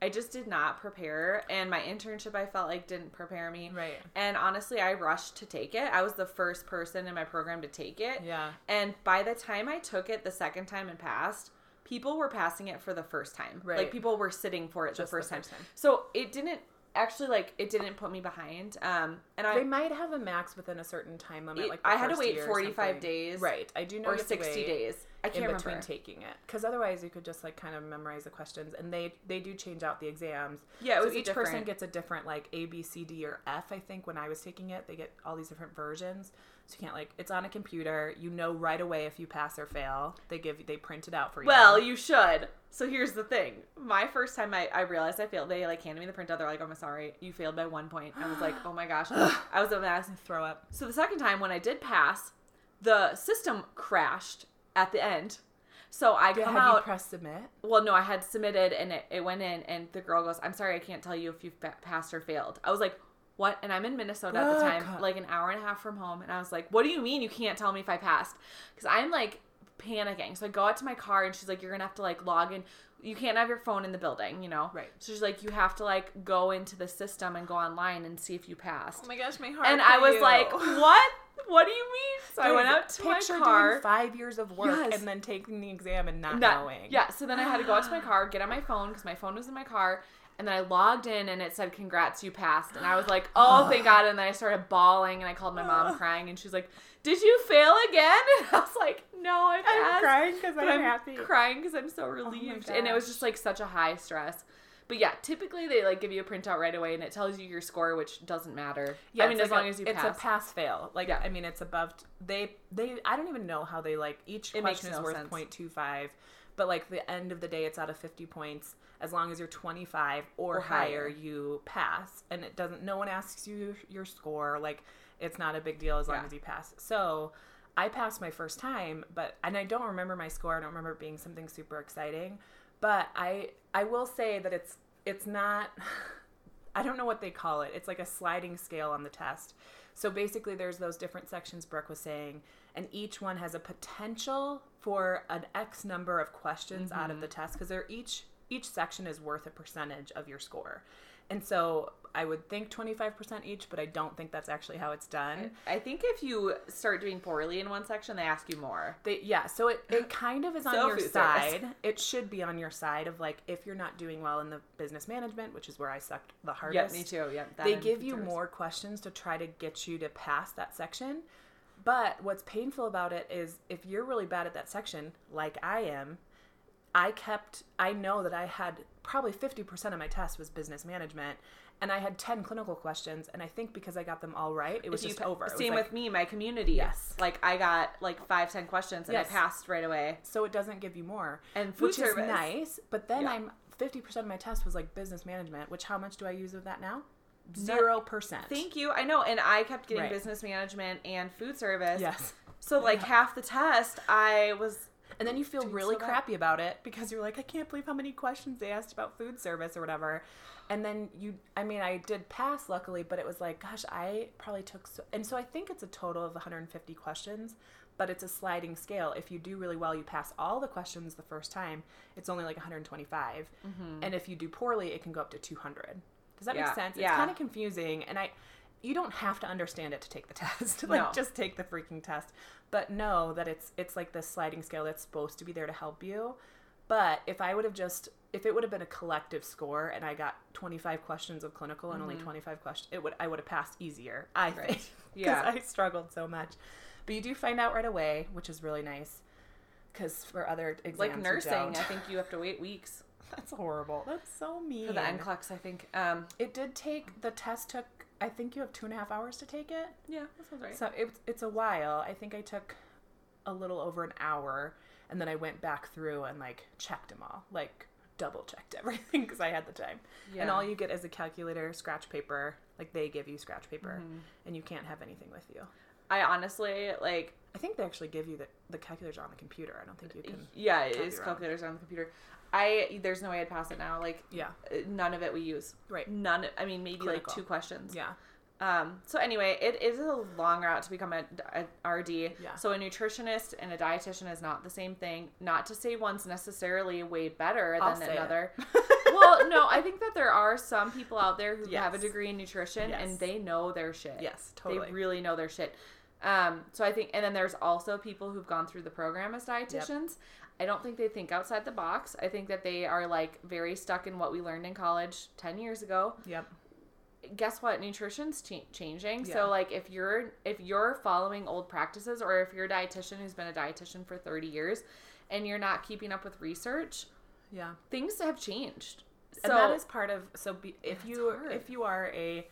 I just did not prepare. And my internship, I felt like, didn't prepare me. Right. And honestly, I rushed to take it. I was the first person in my program to take it. Yeah. And by the time I took it the second time and passed, people were passing it for the first time. Right. Like, people were sitting for it the first, the first time. time. So, it didn't actually, like, it didn't put me behind. Um, and I They might have a max within a certain time limit, it, like the I had to wait forty-five days. Right. I do know or sixty days. I can't in between remember. taking it, because otherwise you could just like kind of memorize the questions, and they they do change out the exams. Yeah, it was so each different. person gets a different like A, B, C, D, or F. I think when I was taking it, they get all these different versions, so you can't like it's on a computer. You know right away if you pass or fail. They give they print it out for you. Well, you should. So here's the thing. My first time I, I realized I failed. They like handed me the printout. They're like, I'm sorry, you failed by one point. I was like, oh my gosh, I was a mess. Throw up. So the second time when I did pass, the system crashed at the end. So I come had out. Had you pressed submit? Well, no, I had submitted and it, it went in and the girl goes, I'm sorry, I can't tell you if you've passed or failed. I was like, what? And I'm in Minnesota Look. at the time, like an hour and a half from home. And I was like, what do you mean you can't tell me if I passed? Because I'm like panicking. So I go out to my car and she's like, you're going to have to like log in. You can't have your phone in the building, you know? Right. So she's like, you have to like go into the system and go online and see if you passed. Oh my gosh, my heart. And I was you. like, what? What do you mean? So I went out to my car. Doing five years of work yes. and then taking the exam and not that, knowing. Yeah. So then I had to go out to my car, get on my phone because my phone was in my car, and then I logged in and it said, "Congrats, you passed." And I was like, "Oh, thank God!" And then I started bawling and I called my mom crying and she's like, "Did you fail again?" And I was like, "No, I passed." I'm crying because I'm, I'm happy. Crying because I'm so relieved. Oh and it was just like such a high stress. But yeah, typically they like give you a printout right away and it tells you your score, which doesn't matter. Yeah, I mean, as like long a, as you pass. It's a pass-fail. Like, yeah. I mean, it's above, t- they, they, I don't even know how they like, each it question no is worth sense. point two five, but like the end of the day, it's out of fifty points. As long as you're twenty-five or, or higher, higher, you pass. And it doesn't, no one asks you your score. Like, it's not a big deal as long yeah. as you pass. So I passed my first time, but, and I don't remember my score. I don't remember it being something super exciting, but I, I will say that it's, it's not, I don't know what they call it. It's like a sliding scale on the test. So basically there's those different sections Brooke was saying, and each one has a potential for an X number of questions mm-hmm. out of the test, because they're each, each section is worth a percentage of your score. And so I would think twenty-five percent each, but I don't think that's actually how it's done. I think if you start doing poorly in one section, they ask you more. They, yeah, so it, it kind of is on so your side. Service. It should be on your side of, like, if you're not doing well in the business management, which is where I sucked the hardest. Yeah, me too. Yeah, that they give you service. more questions to try to get you to pass that section. But what's painful about it is if you're really bad at that section, like I am, I kept, I know that I had probably fifty percent of my test was business management, and I had ten clinical questions, and I think because I got them all right, it was you, just over. Same like, with me, my community. Yes. Like, I got, like, five, ten questions, and yes. I passed right away. So it doesn't give you more. And food which service. Which is nice, but then yeah. I'm, fifty percent of my test was, like, business management, which how much do I use of that now? Zero percent. Thank you. I know, and I kept getting right. business management and food service. Yes. So, like, yeah. half the test, I was... And then you feel really so crappy about it because you're like, I can't believe how many questions they asked about food service or whatever. And then you, I mean, I did pass luckily, but it was like, gosh, I probably took so, and so I think it's a total of one hundred fifty questions, but it's a sliding scale. If you do really well, you pass all the questions the first time, it's only like one hundred twenty-five. Mm-hmm. And if you do poorly, it can go up to two hundred. Does that yeah. make sense? Yeah. It's kind of confusing. And I, you don't have to understand it to take the test. Like, no. Just take the freaking test. But know that it's it's like this sliding scale that's supposed to be there to help you. But if I would have just, if it would have been a collective score and I got twenty-five questions of clinical and mm-hmm. only twenty-five questions, it would I would have passed easier, I right. think. Yeah. Because I struggled so much. But you do find out right away, which is really nice. Because for other exams, like nursing, I think you have to wait weeks. That's horrible. That's so mean. For the N C L E X, I think. Um, it did take, the test took, I think you have two and a half hours to take it. Yeah, that sounds right. So it, it's a while. I think I took a little over an hour, and then I went back through and, like, checked them all. Like, double-checked everything because I had the time. Yeah. And all you get is a calculator, scratch paper. Like, they give you scratch paper, mm-hmm. and you can't have anything with you. I honestly, like... I think they actually give you the, the calculators on the computer. I don't think you can... Yeah, it is calculators on the computer. I there's no way I'd pass it now. Like, yeah. None of it we use. Right. None. I mean, maybe clinical. Like two questions. Yeah. Um. So anyway, it is a long route to become a, a R D. Yeah. So a nutritionist and a dietitian is not the same thing. Not to say one's necessarily way better I'll than another. Well, no, I think that there are some people out there who yes. have a degree in nutrition yes. and they know their shit. Yes, totally. They really know their shit. Um. So I think, and then there's also people who've gone through the program as dietitians. Yep. I don't think they think outside the box. I think that they are, like, very stuck in what we learned in college ten years ago. Yep. Guess what? Nutrition's ch- changing. Yeah. So, like, if you're if you're following old practices, or if you're a dietitian who's been a dietitian for thirty years and you're not keeping up with research, yeah, things have changed. So, and that is part of, so be, if you hard. if you are a,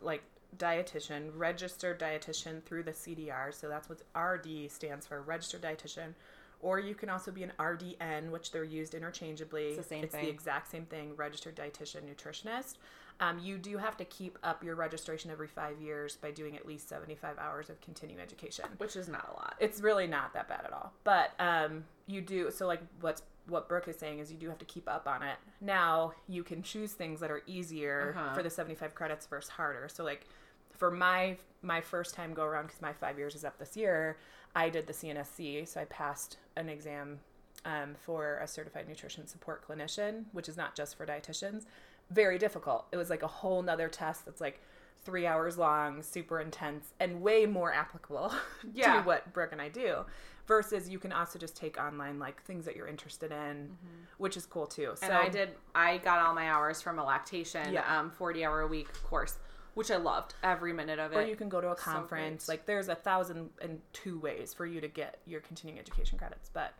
like, dietitian, registered dietitian through the C D R, so that's what R D stands for, registered dietitian, or you can also be an R D N, which they're used interchangeably. It's the same it's thing. It's the exact same thing, registered dietitian, nutritionist. Um, you do have to keep up your registration every five years by doing at least seventy-five hours of continuing education. Which is not a lot. It's really not that bad at all. But um, you do, so like what's what Brooke is saying is you do have to keep up on it. Now you can choose things that are easier uh-huh. for the seventy-five credits versus harder. So like for my my first time go around, because my five years is up this year, I did the C N S C, so I passed an exam um, for a certified nutrition support clinician, which is not just for dietitians. Very difficult. It was like a whole nother test that's like three hours long, super intense, and way more applicable yeah. to what Brooke and I do. Versus you can also just take online, like, things that you're interested in, mm-hmm. which is cool, too. So, and I did, I got all my hours from a lactation yeah. um, forty-hour-a-week course, which I loved every minute of it. Or you can go to a conference. So like, there's a thousand and two ways for you to get your continuing education credits. But,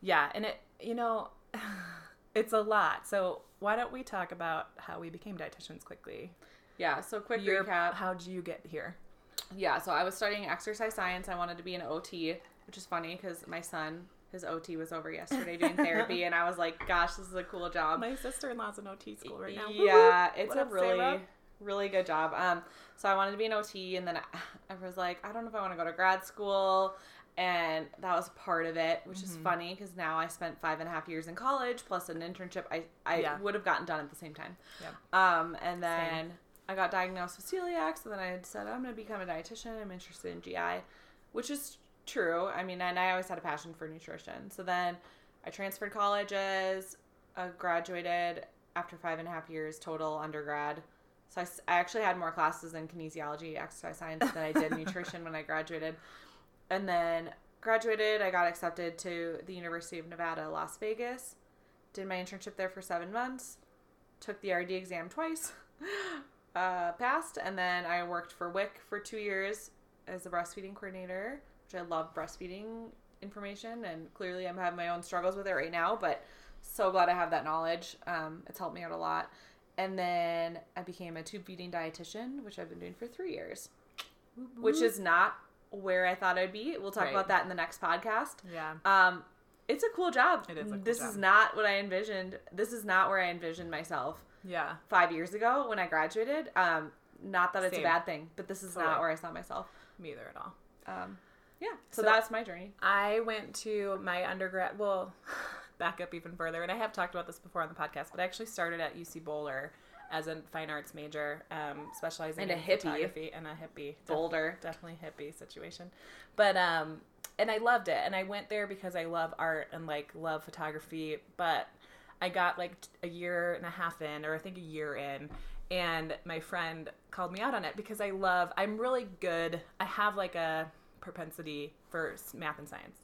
yeah, and it, you know, it's a lot. So why don't we talk about how we became dietitians quickly? Yeah, so quick your, recap. How'd you get here? Yeah, so I was studying exercise science. I wanted to be an O T, which is funny because my son, his O T was over yesterday doing therapy, and I was like, gosh, this is a cool job. My sister-in-law's in O T school right now. Yeah, it's what a up, really, Sarah? really good job. Um, So I wanted to be an O T, and then I, I was like, I don't know if I want to go to grad school, and that was part of it, which mm-hmm. is funny because now I spent five and a half years in college plus an internship I, I yeah. would have gotten done at the same time. Yeah. Um, And then same. I got diagnosed with celiac, so then I said, I'm going to become a dietitian. I'm interested in G I, which is true. I mean, and I always had a passion for nutrition. So then I transferred colleges, uh, graduated after five and a half years total undergrad. So I, I actually had more classes in kinesiology, exercise science than I did nutrition when I graduated. And then graduated, I got accepted to the University of Nevada, Las Vegas, did my internship there for seven months, took the R D exam twice, uh, passed, and then I worked for W I C for two years as a breastfeeding coordinator. I love breastfeeding information, and clearly I'm having my own struggles with it right now, but so glad I have that knowledge. Um, it's helped me out a lot. And then I became a tube feeding dietitian, which I've been doing for three years, mm-hmm. which is not where I thought I'd be. We'll talk right. about that in the next podcast. Yeah. Um, it's a cool job. It is a cool this job. Is not what I envisioned. This is not where I envisioned myself. Yeah. Five years ago when I graduated. Um, not that it's Same. a bad thing, but this is totally. not where I saw myself. Me either at all. Um. Yeah, so, so that's my journey. I went to my undergrad, well, back up even further, and I have talked about this before on the podcast, but I actually started at U C Boulder as a fine arts major, um, specializing and in a hippie. photography and a hippie. Boulder. Def- definitely hippie situation. But, um, and I loved it, and I went there because I love art and, like, love photography, but I got, like, a year and a half in, or I think a year in, and my friend called me out on it because I love, I'm really good, I have, like, a propensity for math and science.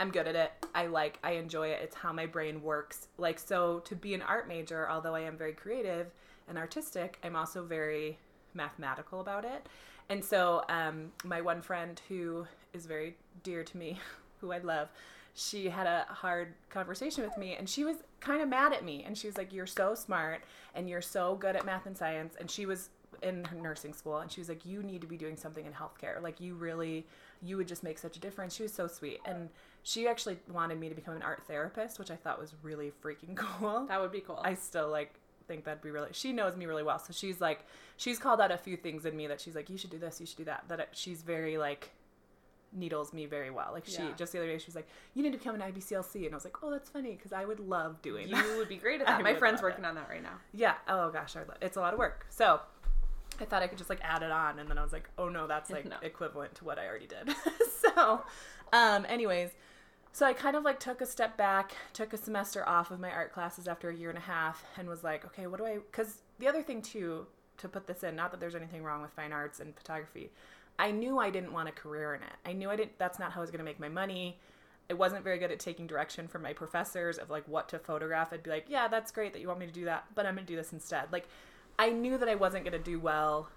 I'm good at it. I like, I enjoy it. It's how my brain works. Like, so to be an art major, although I am very creative and artistic, I'm also very mathematical about it. And so um, my one friend who is very dear to me, who I love, she had a hard conversation with me, and she was kind of mad at me. And she was like, you're so smart, and you're so good at math and science. And she was in her nursing school, and she was like, you need to be doing something in healthcare. Like, you really, you would just make such a difference. She was so sweet. And she actually wanted me to become an art therapist, which I thought was really freaking cool. That would be cool. I still, like, think that'd be really, she knows me really well. So she's like, she's called out a few things in me that she's like, you should do this, you should do that. That she's very, like, needles me very well. Like, she, yeah. just the other day, she was like, you need to become an I B C L C. And I was like, oh, that's funny, because I would love doing that. You would be great at that. My friend's working it. on that right now. Yeah. Oh, gosh. I love, it's a lot of work. So I thought I could just, like, add it on, and then I was like, oh, no, that's, like, no. equivalent to what I already did. So, um, anyways, so I kind of, like, took a step back, took a semester off of my art classes after a year and a half, and was like, okay, what do I, because the other thing, too, to put this in, not that there's anything wrong with fine arts and photography, I knew I didn't want a career in it. I knew I didn't, that's not how I was going to make my money. I wasn't very good at taking direction from my professors of, like, what to photograph. I'd be like, yeah, that's great that you want me to do that, but I'm going to do this instead. Like, I knew that I wasn't going to do well.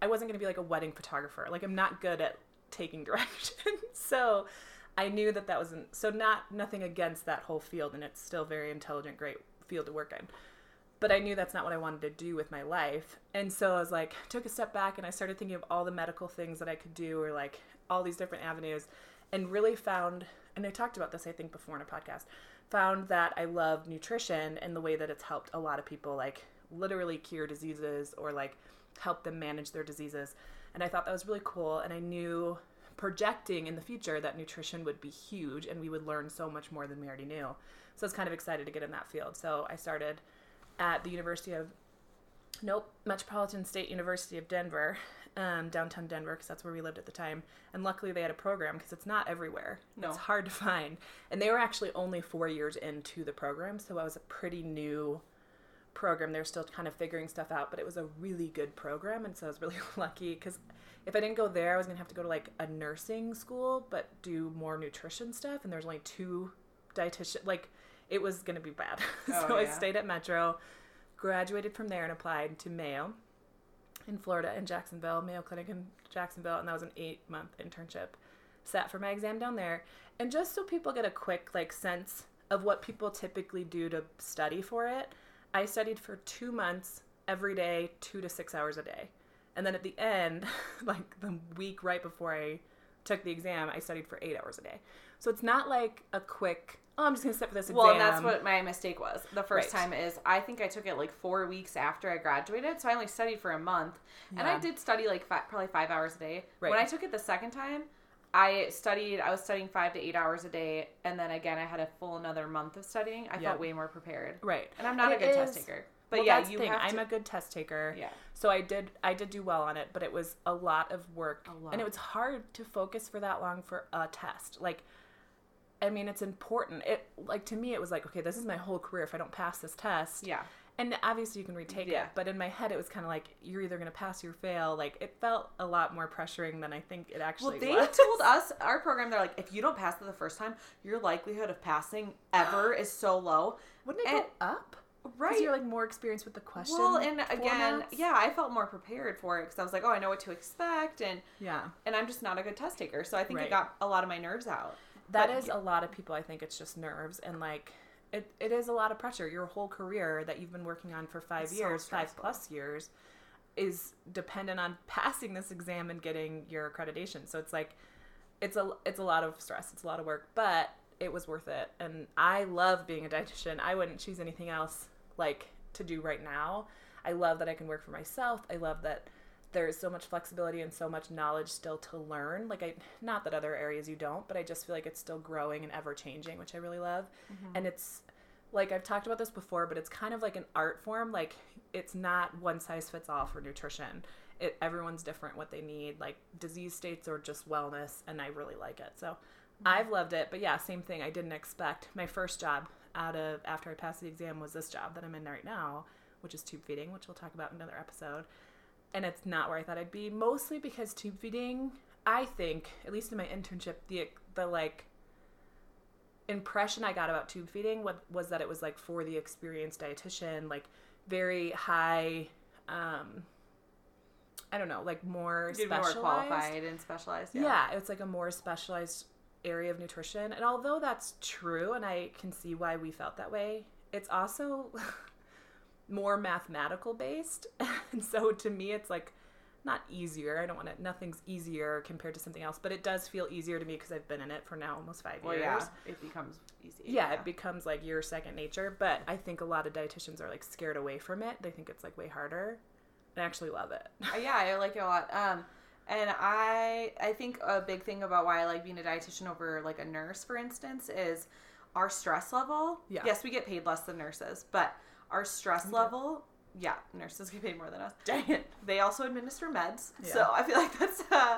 I wasn't going to be like a wedding photographer. Like, I'm not good at taking direction. So I knew that that wasn't, so not, nothing against that whole field, and it's still very intelligent, great field to work in. But I knew that's not what I wanted to do with my life. And so I was like, took a step back and I started thinking of all the medical things that I could do, or like all these different avenues, and really found, and I talked about this, I think, before in a podcast, found that I love nutrition and the way that it's helped a lot of people, like literally cure diseases or like help them manage their diseases. And I thought that was really cool. And I knew, projecting in the future, that nutrition would be huge and we would learn so much more than we already knew. So I was kind of excited to get in that field. So I started at the University of, nope, Metropolitan State University of Denver, um, downtown Denver, because that's where we lived at the time. And luckily they had a program, because it's not everywhere. No. It's hard to find. And they were actually only four years into the program, so I was a pretty new program. They were still kind of figuring stuff out, but it was a really good program, and so I was really lucky, because if I didn't go there, I was going to have to go to like a nursing school, but do more nutrition stuff, and there's only two dietitian, like, it was going to be bad. Oh, so yeah. I stayed at Metro, graduated from there, and applied to Mayo in Florida, in Jacksonville, Mayo Clinic in Jacksonville, and that was an eight-month internship. Sat for my exam down there, and just so people get a quick, like, sense of what people typically do to study for it, I studied for two months every day, two to six hours a day. And then at the end, like the week right before I took the exam, I studied for eight hours a day. So it's not like a quick, oh, I'm just going to sit for this exam. Well, and that's what my mistake was the first right. time is I think I took it like four weeks after I graduated. So I only studied for a month. Yeah. And I did study like five, probably five hours a day. Right. When I took it the second time, I studied, I was studying five to eight hours a day, and then again, I had a full another month of studying. I yep. felt way more prepared. Right. And I'm not and a good is, test taker. But well, yeah, that's you the thing. Have to... I'm a good test taker. Yeah. So I did, I did do well on it, but it was a lot of work. A lot. And it was hard to focus for that long for a test. Like, I mean, it's important. It, like, to me, it was like, okay, this is my whole career if I don't pass this test. Yeah. And obviously you can retake yeah. it, but in my head it was kind of like, you're either going to pass or fail. Like, it felt a lot more pressuring than I think it actually was. Well, they was. told us, our program, they're like, if you don't pass it the first time, your likelihood of passing ever is so low. Wouldn't it and, go up? Right. Because you're, like, more experienced with the question. Well, and formats. Again, yeah, I felt more prepared for it because I was like, oh, I know what to expect. And yeah. And I'm just not a good test taker, so I think right. it got a lot of my nerves out. That but, is a lot of people, I think it's just nerves and, like... It it is a lot of pressure. Your whole career that you've been working on for five it's years, so five plus years, is dependent on passing this exam and getting your accreditation. So it's like, it's a it's a lot of stress. It's a lot of work, but it was worth it. And I love being a dietitian. I wouldn't choose anything else like to do right now. I love that I can work for myself. I love that there is so much flexibility and so much knowledge still to learn. Like, I, not that other areas you don't, but I just feel like it's still growing and ever changing, which I really love. Mm-hmm. And it's like, I've talked about this before, but it's kind of like an art form. Like, it's not one size fits all for nutrition. It, everyone's different, what they need, like disease states or just wellness. And I really like it. So mm-hmm. I've loved it, but yeah, same thing. I didn't expect my first job out of, after I passed the exam, was this job that I'm in right now, which is tube feeding, which we'll talk about in another episode. And it's not where I thought I'd be, mostly because tube feeding, I think, at least in my internship, the, the like, impression I got about tube feeding was, was that it was, like, for the experienced dietitian, like, very high, um, I don't know, like, more You're specialized. More qualified and specialized, yeah. Yeah, it's, like, a more specialized area of nutrition. And although that's true, and I can see why we felt that way, it's also... more mathematical based. And so to me, it's like not easier. I don't want to, nothing's easier compared to something else, but it does feel easier to me because I've been in it for now almost five well, years. Yeah, it becomes easy. Yeah, yeah, it becomes like your second nature. But I think a lot of dietitians are like scared away from it. They think it's like way harder. I actually love it. Yeah, I like it a lot. Um, and I, I think a big thing about why I like being a dietitian over like a nurse, for instance, is our stress level. Yeah. Yes, we get paid less than nurses, but our stress level, yeah, nurses get paid more than us. Dang it. They also administer meds. Yeah. So I feel like that's, uh,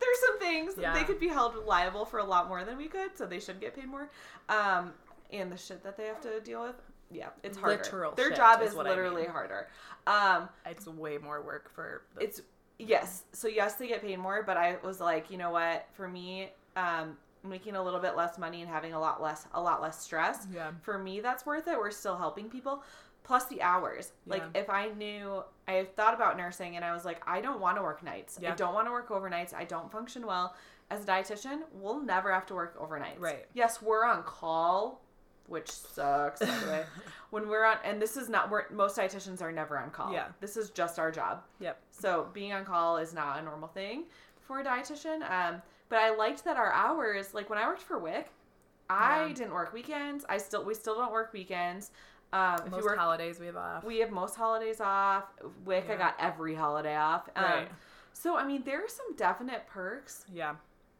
there's some things yeah. they could be held liable for a lot more than we could, so they should get paid more. Um, and the shit that they have to deal with, yeah, it's harder. Literal Their job is, is literally I mean. harder. Um, it's way more work for... The- it's Yes. So yes, they get paid more, but I was like, you know what, for me... Um, making a little bit less money and having a lot less, a lot less stress. Yeah. For me, that's worth it. We're still helping people. Plus the hours. Yeah. Like if I knew, I thought about nursing and I was like, I don't want to work nights. Yeah. I don't want to work overnights. I don't function well. as a dietitian, we'll never have to work overnight. Right. Yes, we're on call, which sucks, by the way. When we're on, and this is not, we're, most dietitians are never on call. Yeah. This is just our job. Yep. So being on call is not a normal thing for a dietitian. Um, but I liked that our hours, like when I worked for W I C, I yeah. didn't work weekends. I still, we still don't work weekends. Um, most if you work, holidays we have off. We have most holidays off. W I C, yeah. I got every holiday off. Um, right. So, I mean, there are some definite perks. Yeah.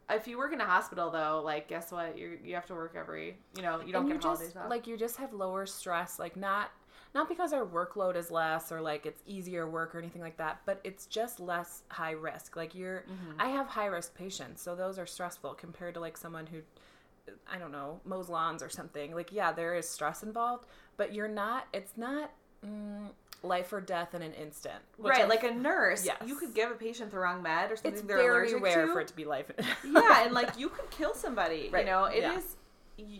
If you work in a hospital, though, like, guess what? You you have to work every, you know, you don't and get you holidays just, off. Like, you just have lower stress. Like, not not because our workload is less or, like, it's easier work or anything like that, but it's just less high risk. Like, you're, mm-hmm. I have high-risk patients, so those are stressful compared to, like, someone who, I don't know, mows lawns or something. Like, yeah, there is stress involved, but you're not, it's not... Mm, life or death in an instant. Right, I, like a nurse, yes. you could give a patient the wrong med or something it's they're allergic to. It's very rare for it to be life. Yeah, and like you could kill somebody, right. you know. It yeah. is,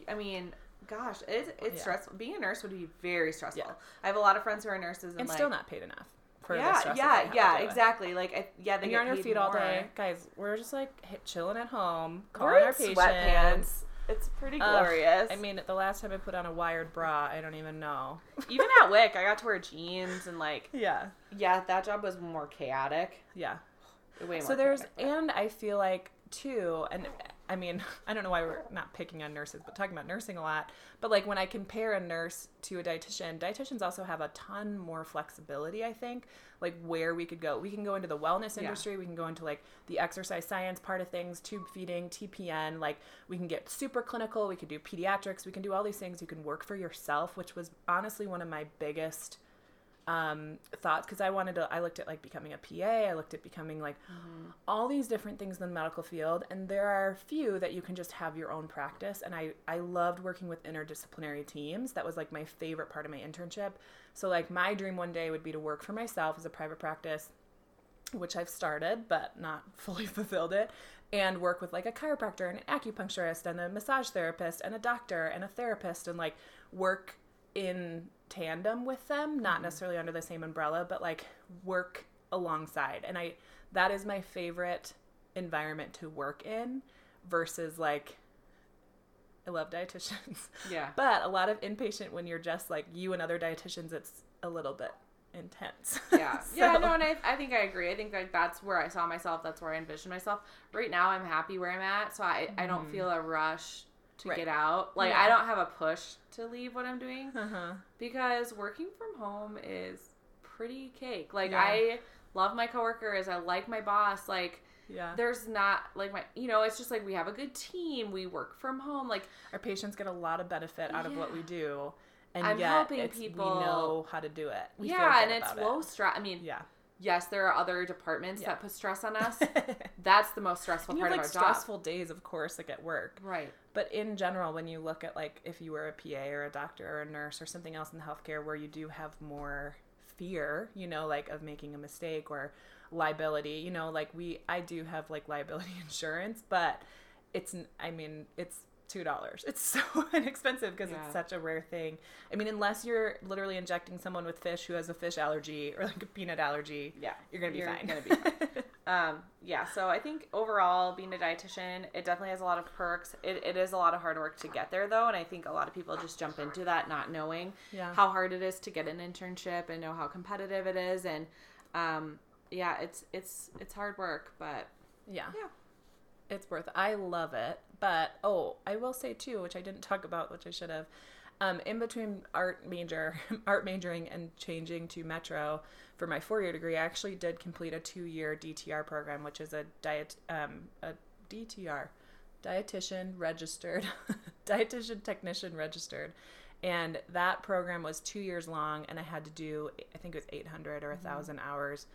I mean, gosh, it is, it's yeah. stressful. Being a nurse would be very stressful. Yeah. I have a lot of friends who are nurses. And, and like, still not paid enough for yeah, the stress. Yeah, yeah, yeah, exactly. Like, I, yeah, they and get you're on your feet more. All day. Guys, we're just like chilling at home, calling we're our patients. Sweatpants. It's pretty glorious. Uh, I mean, the last time I put on a wired bra, I don't even know. Even at W I C, I got to wear jeans and like... Yeah. Yeah, that job was more chaotic. Yeah. Way more so there's... Chaotic, and I feel like, too, and I mean, I don't know why we're not picking on nurses, but talking about nursing a lot, but like when I compare a nurse to a dietitian, dietitians also have a ton more flexibility, I think, like where we could go. We can go into the wellness industry. Yeah. We can go into like the exercise science part of things, tube feeding, T P N. Like we can get super clinical. We could do pediatrics. We can do all these things. You can work for yourself, which was honestly one of my biggest um, thoughts. Cause I wanted to, I looked at like becoming a P A. I looked at becoming like mm-hmm. all these different things in the medical field. And there are a few that you can just have your own practice. And I, I loved working with interdisciplinary teams. That was like my favorite part of my internship. So like my dream one day would be to work for myself as a private practice, which I've started, but not fully fulfilled it, and work with like a chiropractor and an acupuncturist and a massage therapist and a doctor and a therapist and like work in tandem with them, not necessarily under the same umbrella, but like work alongside. And I, that is my favorite environment to work in versus like, I love dietitians. Yeah. But a lot of inpatient when you're just like you and other dietitians, it's a little bit intense. Yeah. so. Yeah, no, and I, I think I agree. I think like that's where I saw myself. That's where I envisioned myself. Right now I'm happy where I'm at. So I, mm. I don't feel a rush to right. get out. Like, yeah. I don't have a push to leave what I'm doing uh-huh. because working from home is pretty cake. Like, yeah. I love my coworkers. I like my boss. Like, yeah. there's not, like, my, you know, it's just, like, we have a good team. We work from home. Like, our patients get a lot of benefit out yeah. of what we do. And I'm yet helping it's, people. We know how to do it. We yeah, and it's low it. stress. I mean, yeah. Yes, there are other departments yeah. that put stress on us. That's the most stressful part have, like, of our job. Stressful days, of course, like at work. Right. But in general, when you look at like if you were a P A or a doctor or a nurse or something else in healthcare where you do have more fear, you know, like of making a mistake or liability, you know, like we, I do have like liability insurance, but it's, I mean, it's two dollars. It's so inexpensive because yeah. it's such a rare thing. I mean, unless you're literally injecting someone with fish who has a fish allergy or like a peanut allergy, yeah, you're going to be fine. You're going to be fine. um, yeah. So I think overall being a dietitian, it definitely has a lot of perks. It, it is a lot of hard work to get there though. And I think a lot of people just jump into that not knowing yeah. how hard it is to get an internship and know how competitive it is. And, um, yeah, it's, it's, it's hard work, but yeah, yeah. It's worth it. I love it. But, oh, I will say, too, which I didn't talk about, which I should have, um, in between art major, art majoring and changing to Metro for my four-year degree, I actually did complete a two-year D T R program, which is a diet um, a D T R, dietitian registered, dietitian technician registered. And that program was two years long, and I had to do, I think it was eight hundred or one thousand mm-hmm. hours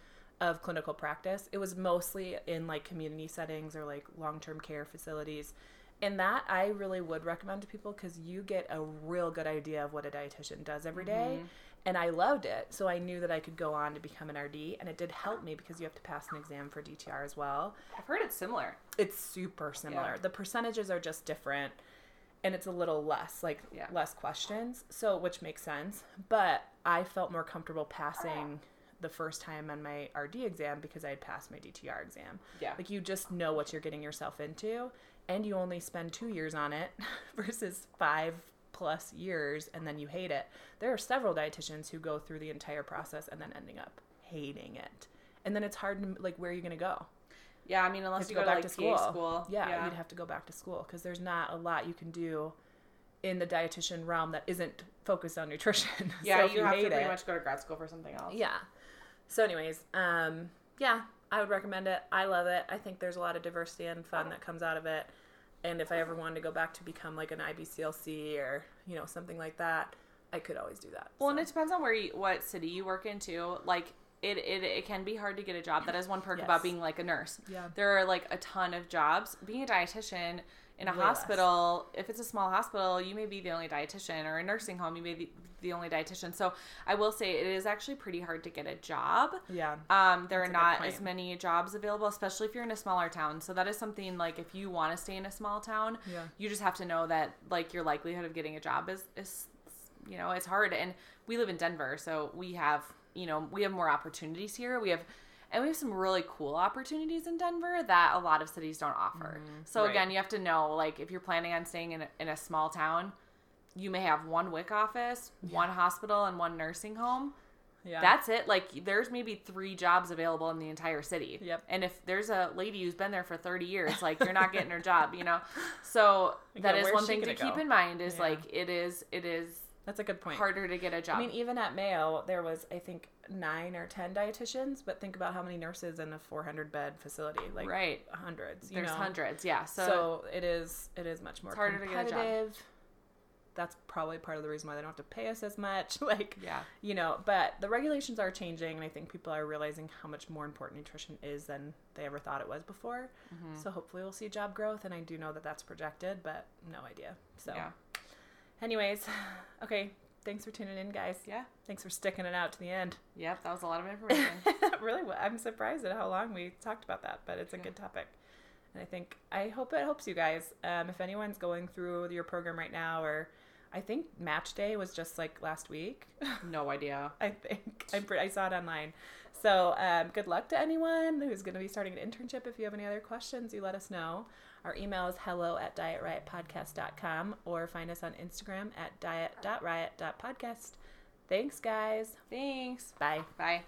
of clinical practice. It was mostly in like community settings or like long-term care facilities. And that I really would recommend to people because you get a real good idea of what a dietitian does every day. Mm-hmm. And I loved it. So I knew that I could go on to become an R D. And it did help me because you have to pass an exam for D T R as well. I've heard it's similar. It's super similar. Yeah. The percentages are just different and it's a little less, like yeah. less questions. So, which makes sense. But I felt more comfortable passing the first time on my R D exam because I had passed my D T R exam. Yeah. Like, you just know what you're getting yourself into, and you only spend two years on it versus five plus years, and then you hate it. There are several dietitians who go through the entire process and then ending up hating it. And then it's hard to, like, where are you going to go? Yeah, I mean, unless you, you go, go back to, like, to school. school. Yeah, yeah, you'd have to go back to school because there's not a lot you can do in the dietitian realm that isn't focused on nutrition. Yeah, so you, you have to pretty it, much go to grad school for something else. Yeah. So anyways, um, yeah, I would recommend it. I love it. I think there's a lot of diversity and fun that comes out of it. And if I ever wanted to go back to become like an I B C L C or, you know, something like that, I could always do that. Well, so. And it depends on where you, what city you work into. Like, It, it it can be hard to get a job. That is one perk yes. about being, like, a nurse. Yeah. There are, like, a ton of jobs. Being a dietitian in a Way hospital, less. If it's a small hospital, you may be the only dietitian. Or a nursing home, you may be the only dietitian. So I will say it is actually pretty hard to get a job. Yeah. Um, there That's are not as many jobs available, especially if you're in a smaller town. So that is something, like, if you want to stay in a small town, yeah. you just have to know that, like, your likelihood of getting a job is, is, you know, it's hard. And we live in Denver, so we have... you know, we have more opportunities here. We have, and we have some really cool opportunities in Denver that a lot of cities don't offer. Mm-hmm. So right. again, you have to know, like, if you're planning on staying in a, in a small town, you may have one W I C office, yeah. one hospital, and one nursing home. Yeah. That's it. Like, there's maybe three jobs available in the entire city. Yep. And if there's a lady who's been there for thirty years, like, you're not getting her job, you know? So like, that is one thing to go? keep in mind is yeah. like, it is, it is, That's a good point. Harder to get a job. I mean, even at Mayo, there was, I think, nine or ten dietitians, but think about how many nurses in a four hundred bed facility. Like, right. hundreds. You There's know? hundreds, yeah. So, so it is it is much more it's harder competitive. To get a job. That's probably part of the reason why they don't have to pay us as much. Like, yeah. you know, but the regulations are changing, and I think people are realizing how much more important nutrition is than they ever thought it was before. Mm-hmm. So hopefully we'll see job growth, and I do know that that's projected, but no idea. So. Yeah. Anyways, okay, thanks for tuning in, guys. Yeah. Thanks for sticking it out to the end. Yep, that was a lot of information. Really, I'm surprised at how long we talked about that, but it's a yeah. good topic. And I think, I hope it helps you guys. Um, if anyone's going through your program right now, or I think match day was just like last week. No idea. I think. I, I saw it online. So um, good luck to anyone who's going to be starting an internship. If you have any other questions, you let us know. Our email is hello at diet riot podcast dot com or find us on Instagram at diet dot riot dot podcast. Thanks, guys. Thanks. Bye. Bye.